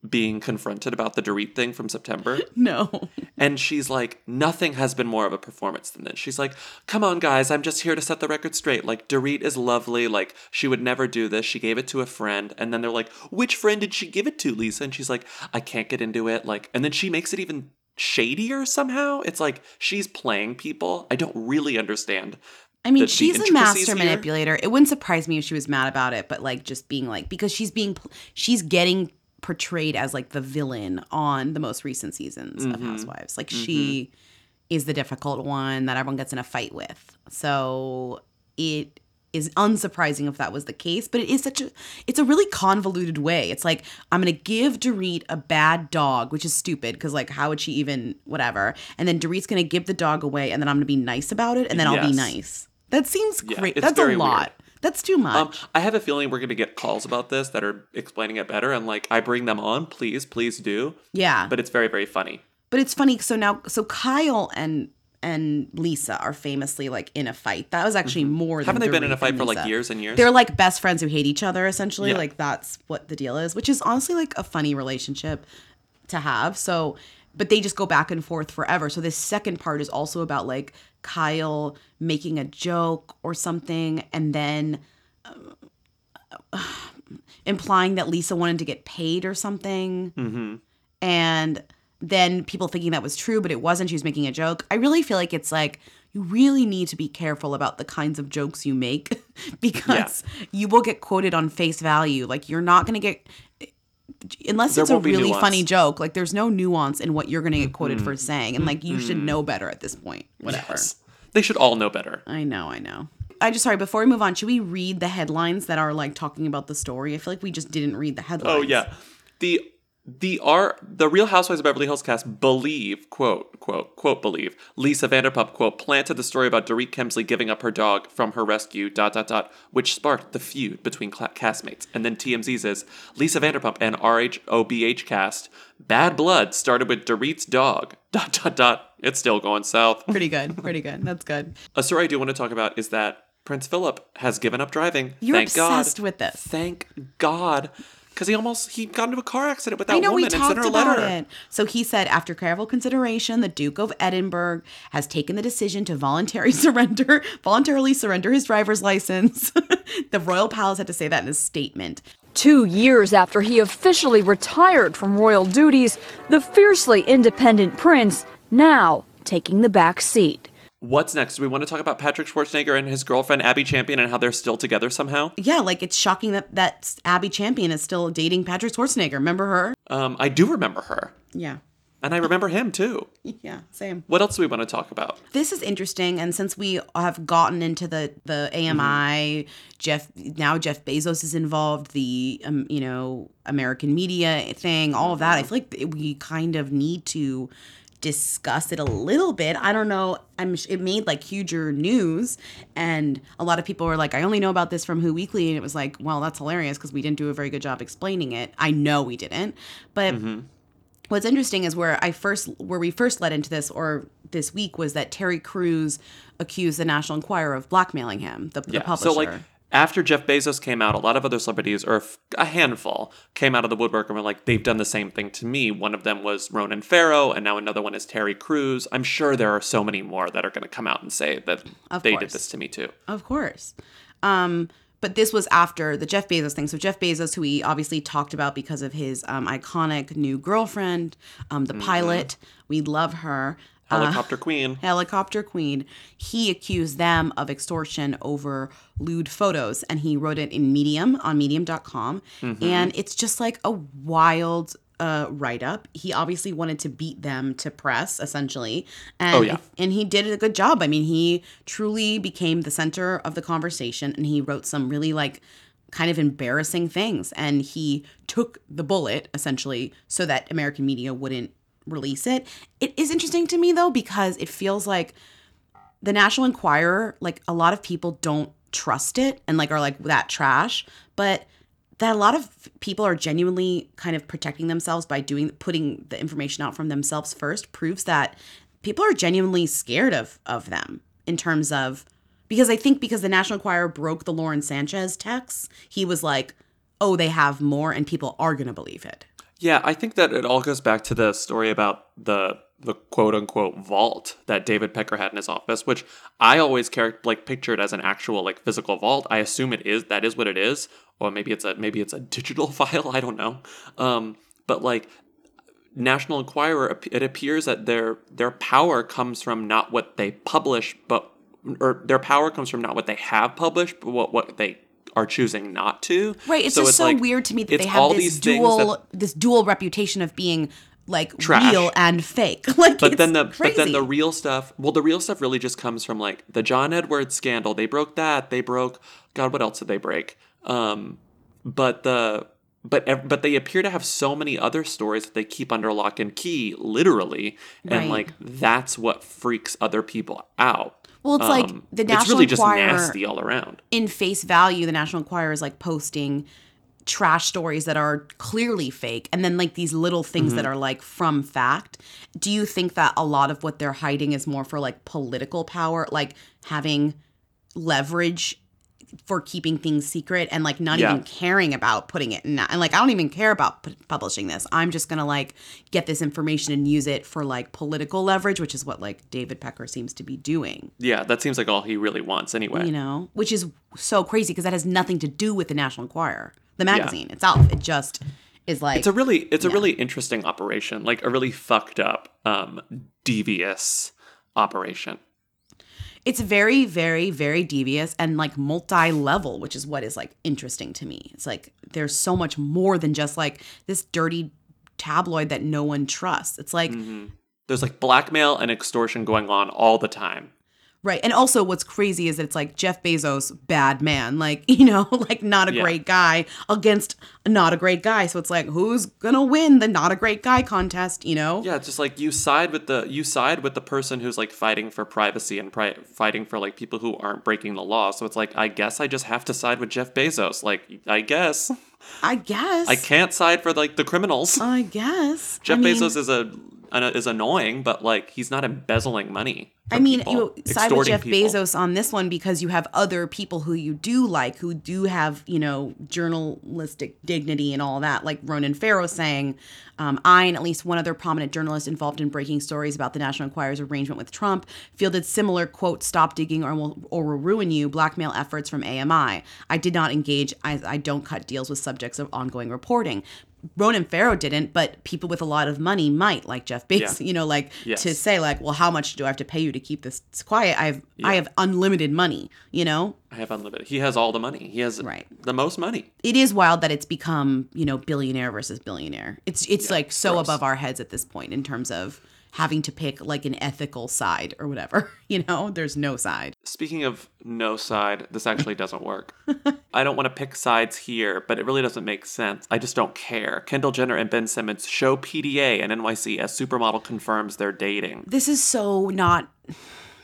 being confronted about the Dorit thing from September? No. And she's like, nothing has been more of a performance than this. She's like, come on, guys, I'm just here to set the record straight. Like, Dorit is lovely. Like, she would never do this. She gave it to a friend. And then they're like, which friend did she give it to, Lisa? And she's like, I can't get into it. Like, and then she makes it even shadier somehow. It's like she's playing people. I don't really understand. I mean, the, she's the a master here. manipulator. It wouldn't surprise me if she was mad about it, but, like, just being like, because she's being, she's getting portrayed as, like, the villain on the most recent seasons mm-hmm. of Housewives. Like, mm-hmm. she is the difficult one that everyone gets in a fight with. So it is unsurprising if that was the case, but it is such a, it's a really convoluted way. It's like, I'm going to give Dorit a bad dog, which is stupid because, like, how would she even, whatever. And then Dorit's going to give the dog away and then I'm going to be nice about it and then yes. I'll be nice. That seems yeah, great. That's a lot. Weird. That's too much. Um, I have a feeling we're going to get calls about this that are explaining it better. And, like, I bring them on, please, please do. Yeah. But it's very, very funny. But it's funny. So now, so Kyle and and Lisa are famously, like, in a fight. That was actually mm-hmm. more than Haven't they Dorit been in a fight for, like, years and years? They're, like, best friends who hate each other, essentially. Yeah. Like, that's what the deal is, which is honestly, like, a funny relationship to have. So, but they just go back and forth forever. So this second part is also about, like, Kyle making a joke or something and then um, uh, implying that Lisa wanted to get paid or something. Mm-hmm. And then people thinking that was true, but it wasn't. She was making a joke. I really feel like it's like you really need to be careful about the kinds of jokes you make because yeah. you will get quoted on face value. Like, you're not going to get – unless there it's a really funny joke. Like, there's no nuance in what you're going to get quoted mm-hmm. for saying. And, like, you mm-hmm. should know better at this point. Whatever. Yes. They should all know better. I know. I know. I just, sorry, before we move on, should we read the headlines that are, like, talking about the story? I feel like we just didn't read the headlines. Oh, yeah. The – The are the Real Housewives of Beverly Hills cast believe, quote, quote, quote, believe, Lisa Vanderpump, quote, planted the story about Dorit Kemsley giving up her dog from her rescue, dot, dot, dot, which sparked the feud between cl- castmates. And then T M Z's is, Lisa Vanderpump and R H O B H cast, bad blood started with Dorit's dog, dot, dot, dot. It's still going south. Pretty good. Pretty good. That's good. A story I do want to talk about is that Prince Philip has given up driving. You're Thank obsessed God. with this. Thank God. Because he almost, he got into a car accident with that I know, woman and sent her a letter. It. So he said, after careful consideration, the Duke of Edinburgh has taken the decision to voluntarily surrender, voluntarily surrender his driver's license. The Royal Palace had to say that in a statement. Two years after he officially retired from royal duties, the fiercely independent prince now taking the back seat. What's next? Do we want to talk about Patrick Schwarzenegger and his girlfriend, Abby Champion, and how they're still together somehow? Yeah, like, it's shocking that, that Abby Champion is still dating Patrick Schwarzenegger. Remember her? Um, I do remember her. Yeah. And I remember him, too. Yeah, same. What else do we want to talk about? This is interesting, and since we have gotten into the, the A M I, mm-hmm. Jeff now Jeff Bezos is involved, the, um, you know, American media thing, all of that, I feel like we kind of need to discuss it a little bit. I don't know. I'm. It made like huger news, and a lot of people were like, "I only know about this from Who Weekly," and it was like, "Well, that's hilarious because we didn't do a very good job explaining it." I know we didn't, but mm-hmm. what's interesting is where I first, where we first led into this, or this week, was that Terry Crews accused the National Enquirer of blackmailing him, the, yeah. the publisher. So like after Jeff Bezos came out, a lot of other celebrities, or a handful, came out of the woodwork and were like, they've done the same thing to me. One of them was Ronan Farrow, and now another one is Terry Crews. I'm sure there are so many more that are going to come out and say that of they course. did this to me too. Of course. Um, but this was after the Jeff Bezos thing. So Jeff Bezos, who we obviously talked about because of his um, iconic new girlfriend, um, the mm-hmm. pilot. We love her. Helicopter Queen. Uh, Helicopter Queen. He accused them of extortion over lewd photos, and he wrote it in Medium, on medium dot com. Mm-hmm. And it's just like a wild uh, write-up. He obviously wanted to beat them to press, essentially. And, oh, yeah. And he did a good job. I mean, he truly became the center of the conversation, and he wrote some really, like, kind of embarrassing things. And he took the bullet, essentially, so that American media wouldn't release it. It is interesting to me, though, because it feels like the National Enquirer, like, a lot of people don't trust it and, like, are like, that trash. But that a lot of people are genuinely kind of protecting themselves by doing, putting the information out from themselves first, proves that people are genuinely scared of, of them in terms of, because I think because the National Enquirer broke the Lauren Sanchez text, he was like, oh, they have more and people are going to believe it. Yeah, I think that it all goes back to the story about the the quote-unquote vault that David Pecker had in his office, which I always care, like pictured as an actual like physical vault. I assume it is. That is what it is. Or maybe it's a maybe it's a digital file. I don't know. Um, but like National Enquirer, it appears that their their power comes from not what they publish, but or their power comes from not what they have published, but what what they are choosing not to. Right. It's so just it's so like, weird to me that they have this dual this dual reputation of being like trash. Real and fake. Like, but it's then the crazy. But then the real stuff. Well, the real stuff really just comes from like the John Edwards scandal. They broke that. They broke. God, what else did they break? Um, but the but but they appear to have so many other stories that they keep under lock and key, literally, and right. like that's what freaks other people out. Well, it's um, like the National Enquirer. It's really Enquirer, just nasty all around. In face value, the National Enquirer is like posting trash stories that are clearly fake, and then like these little things mm-hmm. that are like from fact. Do you think that a lot of what they're hiding is more for like political power, like having leverage for keeping things secret and like not yeah. even caring about putting it in? And like, I don't even care about p- publishing this. I'm just going to like get this information and use it for like political leverage, which is what like David Pecker seems to be doing. Yeah. That seems like all he really wants anyway, you know, which is so crazy because that has nothing to do with the National Enquirer, the magazine yeah. itself. It just is like, it's a really, it's yeah. a really interesting operation, like a really fucked up, um, devious operation. It's very, very, very devious and, like, multi-level, which is what is, like, interesting to me. It's, like, there's so much more than just, like, this dirty tabloid that no one trusts. It's, like... Mm-hmm. There's, like, blackmail and extortion going on all the time. Right. And also what's crazy is that it's like Jeff Bezos, bad man, like, you know, like not a yeah. great guy against not a great guy. So it's like, who's going to win the not a great guy contest, you know? Yeah. It's just like you side with the you side with the person who's like fighting for privacy and pri- fighting for like people who aren't breaking the law. So it's like, I guess I just have to side with Jeff Bezos. Like, I guess. I guess. I can't side for like the criminals. I guess. Jeff I mean... Bezos is a... is annoying, but like he's not embezzling money. I mean, you side with Jeff people. Bezos on this one because you have other people who you do like, who do have, you know, journalistic dignity and all that. Like Ronan Farrow saying, um, I and at least one other prominent journalist involved in breaking stories about the National Enquirer's arrangement with Trump fielded similar, quote, stop digging or will, or will ruin you blackmail efforts from A M I. I did not engage. I, I don't cut deals with subjects of ongoing reporting. Ronan Farrow didn't, but people with a lot of money might, like Jeff Bezos, yeah. you know, like yes. to say like, well, how much do I have to pay you to keep this quiet? I have yeah. I have unlimited money, you know? I have unlimited. He has all the money. He has right. the most money. It is wild that it's become, you know, billionaire versus billionaire. It's it's yeah, like so gross. Above our heads at this point in terms of having to pick like an ethical side or whatever, you know? There's no side. Speaking of no side, this actually doesn't work. I don't want to pick sides here, but it really doesn't make sense. I just don't care. Kendall Jenner and Ben Simmons show P D A and N Y C as supermodel confirms they're dating. This is so not...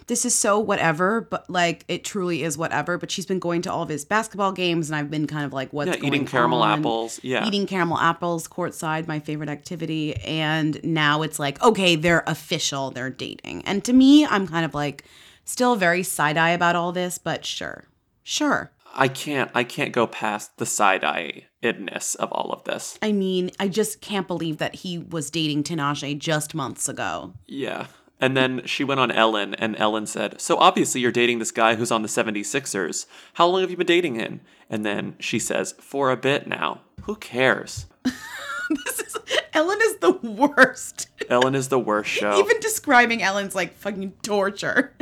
This is so whatever, but like it truly is whatever. But she's been going to all of his basketball games, and I've been kind of like, what's yeah, going on? Eating caramel on? apples. Yeah. Eating caramel apples, courtside, my favorite activity. And now it's like, okay, they're official, they're dating. And to me, I'm kind of like still very side-eye about all this, but sure. Sure. I can't I can't go past the side-eye-edness of all of this. I mean, I just can't believe that he was dating Tinashe just months ago. Yeah. And then she went on Ellen, and Ellen said, so obviously you're dating this guy who's on the seventy-sixers. How long have you been dating him? And then she says, for a bit now. Who cares? This is, Ellen is the worst. Ellen is the worst show. Even describing Ellen's like fucking torture.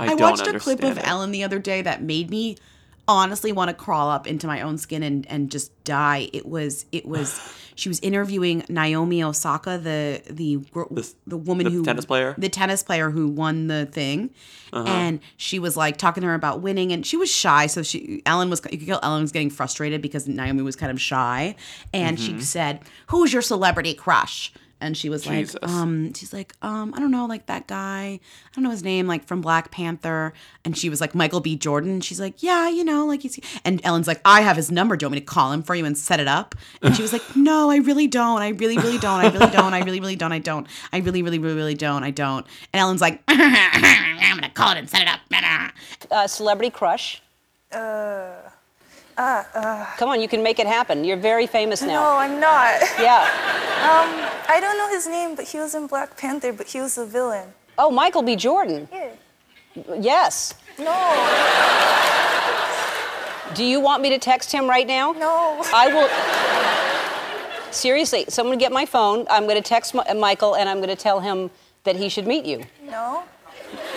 I, I don't watched a clip of it. Ellen the other day that made me honestly want to crawl up into my own skin and, and just die. It was, it was, she was interviewing Naomi Osaka, the, the, the, the woman the who, tennis player? the tennis player who won the thing. Uh-huh. And she was like talking to her about winning, and she was shy. So she, Ellen was, you could tell Ellen was getting frustrated because Naomi was kind of shy. And mm-hmm. she said, who's your celebrity crush? And she was Jesus. like, um, she's like, um, I don't know, like that guy, I don't know his name, like from Black Panther. And she was like, Michael B. Jordan. She's like, yeah, you know, like he's, and Ellen's like, I have his number. Do you want me to call him for you and set it up? And she was like, no, I really don't. I really, really don't. I really don't. I really, really don't. I don't. I really, really, really, really don't. I don't. And Ellen's like, I'm going to call it and set it up. Uh, celebrity crush. Uh, uh, uh. Come on, you can make it happen. You're very famous now. No, I'm not. Yeah. um. I don't know his name, but he was in Black Panther, but he was the villain. Oh, Michael B. Jordan. Yeah. Yes. No. Do you want me to text him right now? No. I will. Seriously, someone get my phone. I'm going to text Michael, and I'm going to tell him that he should meet you. No.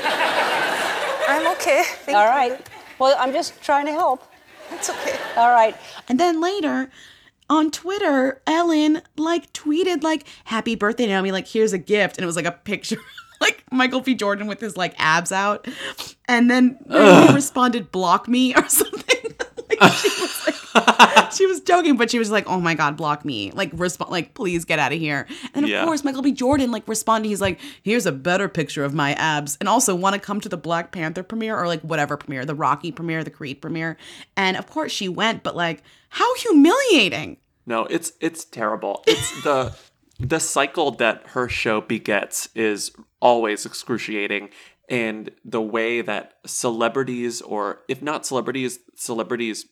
I'm okay. Thank All right. You. Well, I'm just trying to help. It's okay. All right. And then later... on Twitter, Ellen, like, tweeted, like, happy birthday, Naomi, like, here's a gift. And it was, like, a picture of, like, Michael B. Jordan with his, like, abs out. And then Ugh. he responded, block me or something. like, she was, like, she was joking, but she was like, oh, my God, block me. Like, respond, like, please get out of here. And, of yeah. course, Michael B. Jordan, like, responded. He's like, here's a better picture of my abs. And also, want to come to the Black Panther premiere or, like, whatever premiere, the Rocky premiere, the Creed premiere. And, of course, she went, but, like, how humiliating. No, it's it's terrible. It's the the cycle that her show begets is always excruciating, and the way that celebrities, or if not celebrities, celebrities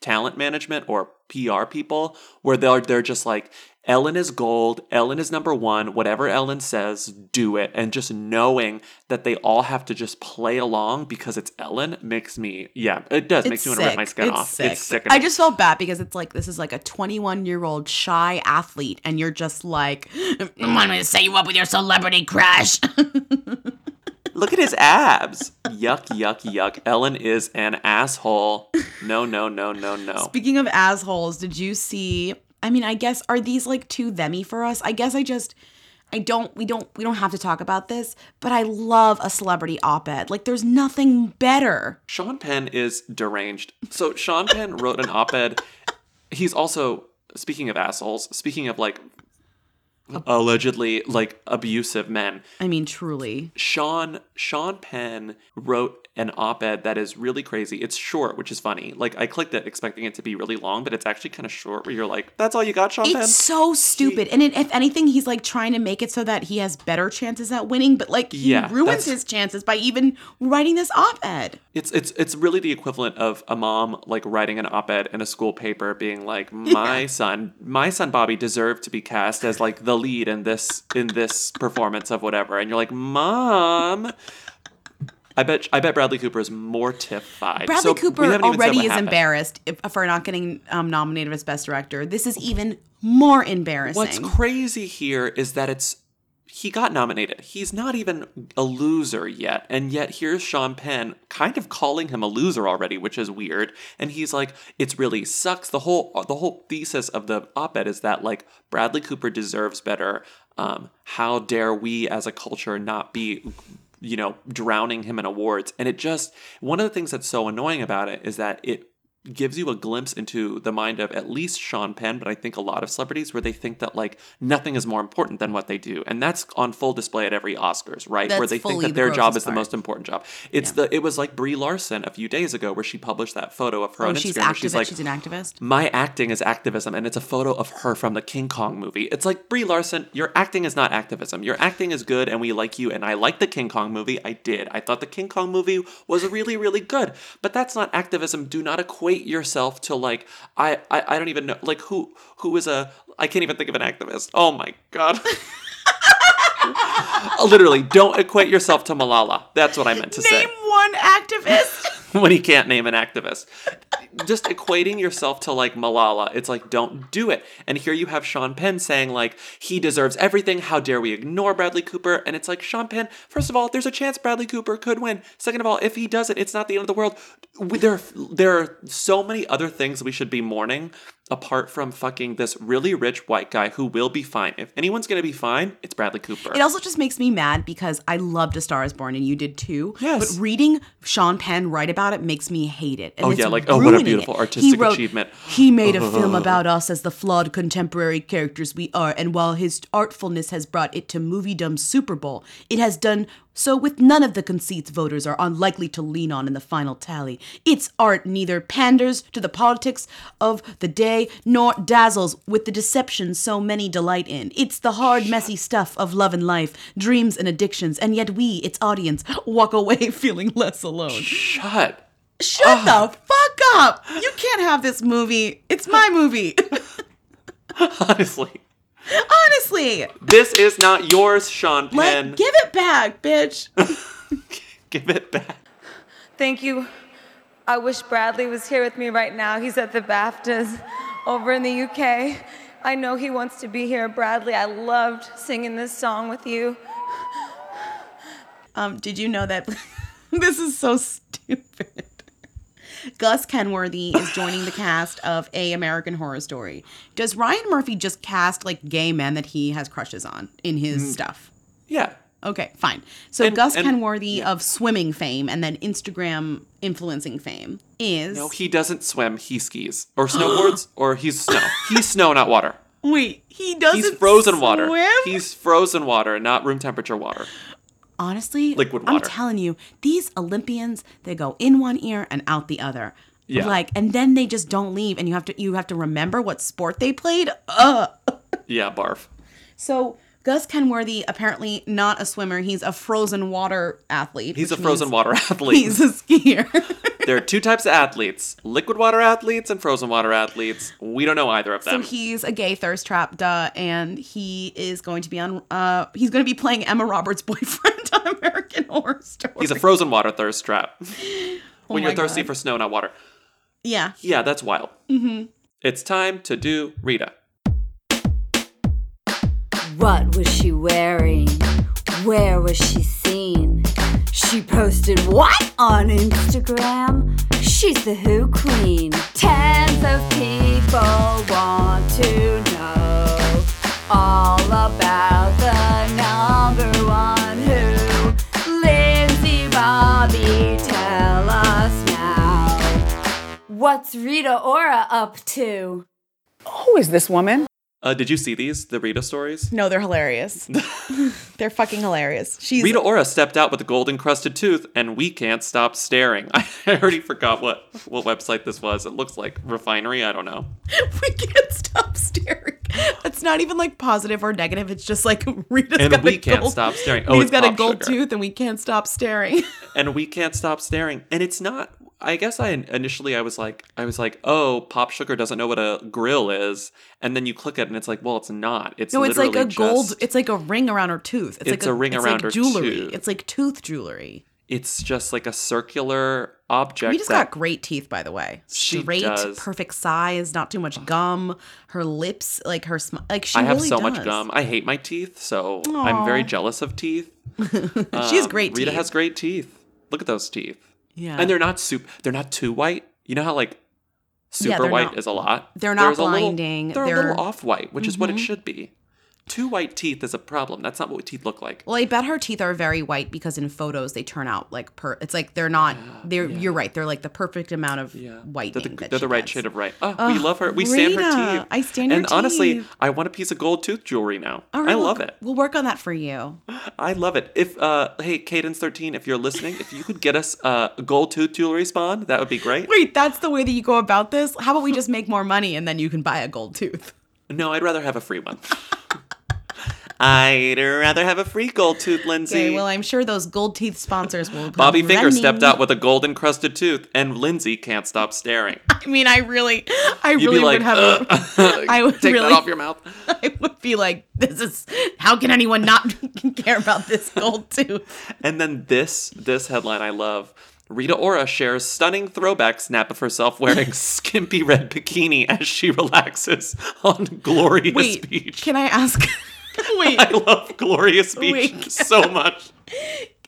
talent management or P R people, where they're they're just like, Ellen is gold, Ellen is number one, whatever Ellen says, do it. And just knowing that they all have to just play along because it's Ellen makes me, yeah, it does it's make me want to rip my skin it's off. Sick. It's sick. I just felt bad because it's like, this is like a twenty-one-year-old shy athlete, and you're just like, I want me to set you up with your celebrity crush. Look at his abs. Yuck, yuck, yuck. Ellen is an asshole. No, no, no, no, no. Speaking of assholes, did you see... I mean, I guess, are these like too themy for us? I guess I just, I don't, we don't, we don't have to talk about this, but I love a celebrity op-ed. Like, there's nothing better. Sean Penn is deranged. So Sean Penn wrote an op-ed. He's also, speaking of assholes, speaking of, like, allegedly, like, abusive men. I mean, truly. Sean, Sean Penn wrote an op-ed that is really crazy. It's short, which is funny. Like, I clicked it expecting it to be really long, but it's actually kind of short where you're like, that's all you got, Sean Penn? It's so stupid. He, and it, if anything, he's, like, trying to make it so that he has better chances at winning, but, like, he yeah, ruins his chances by even writing this op-ed. It's, it's, it's really the equivalent of a mom, like, writing an op-ed in a school paper being like, my yeah. son, my son Bobby deserved to be cast as, like, the lead in this in this performance of whatever, and you're like, Mom, I bet I bet Bradley Cooper is mortified. Bradley so Cooper already is happened. embarrassed if, for not getting um, nominated as Best Director. This is even more embarrassing. What's crazy here is that it's he got nominated. He's not even a loser yet, and yet here's Sean Penn kind of calling him a loser already, which is weird. And he's like, "It's really sucks." The whole the whole thesis of the op-ed is that, like, Bradley Cooper deserves better. Um, how dare we as a culture not be, you know, drowning him in awards? And it just, one of the things that's so annoying about it is that it gives you a glimpse into the mind of at least Sean Penn, but I think a lot of celebrities, where they think that, like, nothing is more important than what they do. And that's on full display at every Oscars, right? That's where they think that their job is part. the most important job. It's yeah. the it was like Brie Larson a few days ago where she published that photo of her oh, on Instagram. She's, activi- she's like, she's an activist. My acting is activism, and it's a photo of her from the King Kong movie. It's like, Brie Larson, your acting is not activism. Your acting is good and we like you, and I like the King Kong movie. I did. I thought the King Kong movie was really, really good. But that's not activism. Do not equate yourself to, like, I, I I don't even know, like, who who is a I can't even think of an activist. Oh my god. Literally, don't equate yourself to Malala. That's what I meant to name say. Name one activist. When he can't name an activist. Just equating yourself to, like, Malala. It's like, don't do it. And here you have Sean Penn saying, like, he deserves everything. How dare we ignore Bradley Cooper? And it's like, Sean Penn, first of all, there's a chance Bradley Cooper could win. Second of all, if he doesn't, it's not the end of the world. There, there are so many other things we should be mourning apart from fucking this really rich white guy who will be fine. If anyone's going to be fine, it's Bradley Cooper. It also just makes me mad because I loved A Star Is Born, and you did too. Yes. But reading Sean Penn write about it makes me hate it. And oh, yeah, like, oh, what a beautiful it. artistic he wrote, achievement. He made a oh. film about us as the flawed contemporary characters we are, and while his artfulness has brought it to moviedom Super Bowl, it has done so with none of the conceits voters are unlikely to lean on in the final tally. Its art neither panders to the politics of the day nor dazzles with the deception so many delight in. It's the hard, messy stuff of love and life, dreams and addictions, and yet we, its audience, walk away feeling less alone. Shut. Shut up. the fuck up. You can't have this movie. It's my movie. Honestly. Honestly. This is not yours, Sean Penn. Let, give it back, bitch. Give it back. Thank you. I wish Bradley was here with me right now. He's at the BAFTAs over in the U K. I know he wants to be here. Bradley, I loved singing this song with you. Um, did you know that? This is so stupid. Gus Kenworthy is joining the cast of A American Horror Story. Does Ryan Murphy just cast, like, gay men that he has crushes on in his mm. stuff? Yeah. Okay, fine. So and, Gus and, Kenworthy yeah. of swimming fame and then Instagram influencing fame is... No, he doesn't swim. He skis. Or snowboards. Or he's snow. He's snow, not water. Wait, he doesn't He's frozen swim? water. He's frozen water, not room temperature water. Honestly, liquid water. I'm telling you, these Olympians, they go in one ear and out the other. Yeah. Like, and then they just don't leave, and you have to you have to remember what sport they played. Ugh. Yeah, barf. So Gus Kenworthy, apparently not a swimmer. He's a frozen water athlete. He's a frozen water athlete. He's a skier. There are two types of athletes, liquid water athletes and frozen water athletes. We don't know either of them. So he's a gay thirst trap, duh, and he is going to be on, uh, he's going to be playing Emma Roberts' boyfriend on American Horror Story. He's a frozen water thirst trap. oh when you're thirsty God. for snow, not water. Yeah. Yeah, that's wild. Mm-hmm. It's time to do Rita. What was she wearing? Where was she seen? She posted what on Instagram? She's the Who Queen. Tens of people want to know all about the What's Rita Ora up to? Who is this woman? Uh, did you see these, the Rita stories? No, they're hilarious. They're fucking hilarious. She's Rita Ora stepped out with a gold-encrusted tooth, and we can't stop staring. I already forgot what, what website this was. It looks like Refinery. I don't know. We can't stop staring. It's not even, like, positive or negative. It's just, like, Rita's and got we a can't gold... stop staring. Oh, Rita's it's got a gold sugar. tooth, and we can't stop staring. And we can't stop staring. And it's not... I guess I initially I was like I was like oh, Pop Sugar doesn't know what a grill is, and then you click it and it's like, well, it's not. It's no, it's like a just, gold. It's like a ring around her tooth. It's, it's like a, a ring it's around like her jewelry. Tooth. It's like tooth jewelry. It's just like a circular object. She just got great teeth, by the way. She Straight, does. Perfect size, not too much gum. Her lips, like her smile, like she. I have really so does. much gum. I hate my teeth, so Aww. I'm very jealous of teeth. um, she has great. Rita teeth. has great teeth. Look at those teeth. Yeah. And they're not super, they're not too white. You know how like super yeah, white not, is a lot? They're not There's blinding. A little, they're, they're a little off-white, which mm-hmm. is what it should be. Too white teeth is a problem. That's not what teeth look like. Well, I bet her teeth are very white because in photos they turn out like per it's like they're not yeah, they're yeah. you're right. They're like the perfect amount of yeah. whitening. They're the, that they're the right has. shade of right. Oh, uh, we love her. We Rita, stand her teeth. I stand her and teeth. And honestly, I want a piece of gold tooth jewelry now. All right, I love we'll, it. We'll work on that for you. I love it. If uh hey, Cadence thirteen, if you're listening, if you could get us uh gold tooth jewelry spawn, that would be great. Wait, that's the way that you go about this? How about we just make more money and then you can buy a gold tooth? No, I'd rather have a free one. I'd rather have a free gold tooth, Lindsay. Okay, well, I'm sure those gold teeth sponsors will be Bobby running. Finger stepped out with a gold-encrusted tooth, and Lindsay can't stop staring. I mean, I really, I You'd really like, would have uh, a... I would Take really, that off your mouth. I would be like, this is... How can anyone not care about this gold tooth? And then this, this headline I love... Rita Ora shares stunning throwback snap of herself wearing skimpy red bikini as she relaxes on Glorious Wait, Beach. Can I ask? Wait. I love Glorious Beach Wait. so much.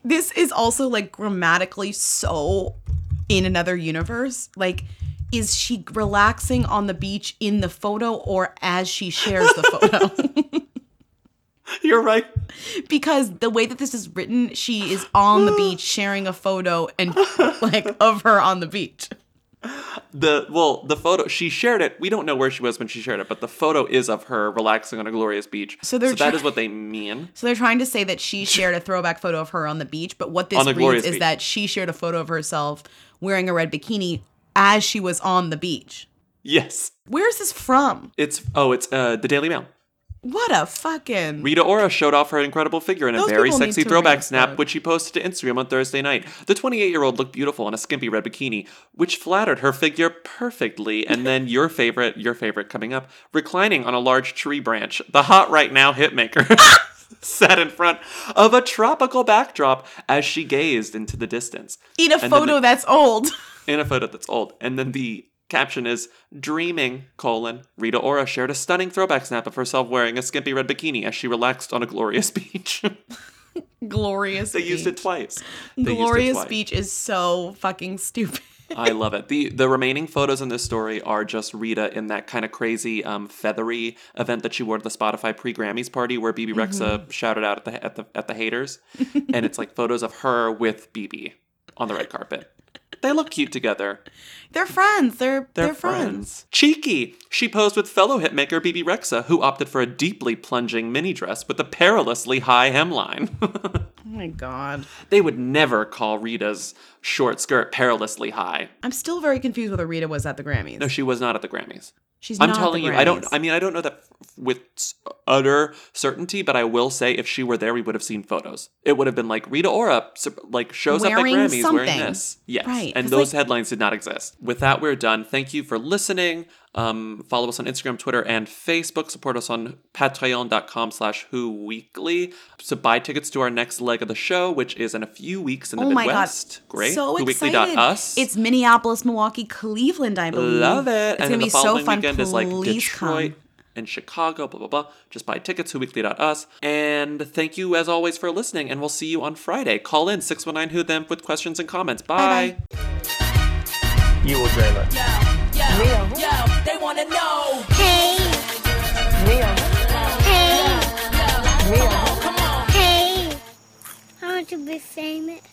This is also like grammatically so in another universe. Like, is she relaxing on the beach in the photo or as she shares the photo? You're right. Because the way that this is written, she is on the beach sharing a photo and like of her on the beach. The well, the photo she shared it. We don't know where she was when she shared it, but the photo is of her relaxing on a glorious beach. So, they're so try- that is what they mean. So they're trying to say that she shared a throwback photo of her on the beach, but what this reads is beach. that she shared a photo of herself wearing a red bikini as she was on the beach. Yes. Where is this from? It's oh, it's uh, the Daily Mail. What a fucking... Rita Ora showed off her incredible figure in Those a very sexy throwback snap, which she posted to Instagram on Thursday night. The twenty-eight-year-old looked beautiful in a skimpy red bikini, which flattered her figure perfectly. And then your favorite, your favorite coming up, reclining on a large tree branch. The hot right now hitmaker sat in front of a tropical backdrop as she gazed into the distance. In a and photo the, that's old. In a photo that's old. And then the... caption is, dreaming, colon, Rita Ora shared a stunning throwback snap of herself wearing a skimpy red bikini as she relaxed on a glorious beach. Glorious They beach. used it twice. They glorious used it twice. Beach is so fucking stupid. I love it. The the remaining photos in this story are just Rita in that kind of crazy um, feathery event that she wore to the Spotify pre-Grammys party where Bebe Rexha mm-hmm. shouted out at the, at the, at the haters. And it's like photos of her with Bebe on the red carpet. They look cute together. They're friends. They're they're, they're friends. friends. Cheeky. She posed with fellow hitmaker Bebe Rexha, who opted for a deeply plunging mini dress with a perilously high hemline. Oh my God. They would never call Rita's short skirt perilously high. I'm still very confused whether Rita was at the Grammys. No, she was not at the Grammys. She's I'm not telling at the Grammys. you, I don't. I mean, I don't know that with utter certainty, but I will say, if she were there, we would have seen photos. It would have been like Rita Ora like shows wearing up at Grammys something. wearing this, yes. Right. And those like, headlines did not exist. With that, we're done. Thank you for listening. Um, follow us on Instagram, Twitter, and Facebook. Support us on patreon dot com slash who weekly. So buy tickets to our next leg of the show, which is in a few weeks in the oh Midwest. God. Great. So who weekly dot us. It's Minneapolis, Milwaukee, Cleveland, I believe. Love it. It's going to be so fun. Weekend Please is like Detroit come. and Chicago, blah, blah, blah. Just buy tickets, who weekly dot us. And thank you, as always, for listening. And we'll see you on Friday. Call in six one nine who them with questions and comments. Bye. Bye-bye. You will dream it. Yeah. Yo, yo, they wanna know. Hey, Real. Hey, Real. Come on, come on. Hey, I want to be famous.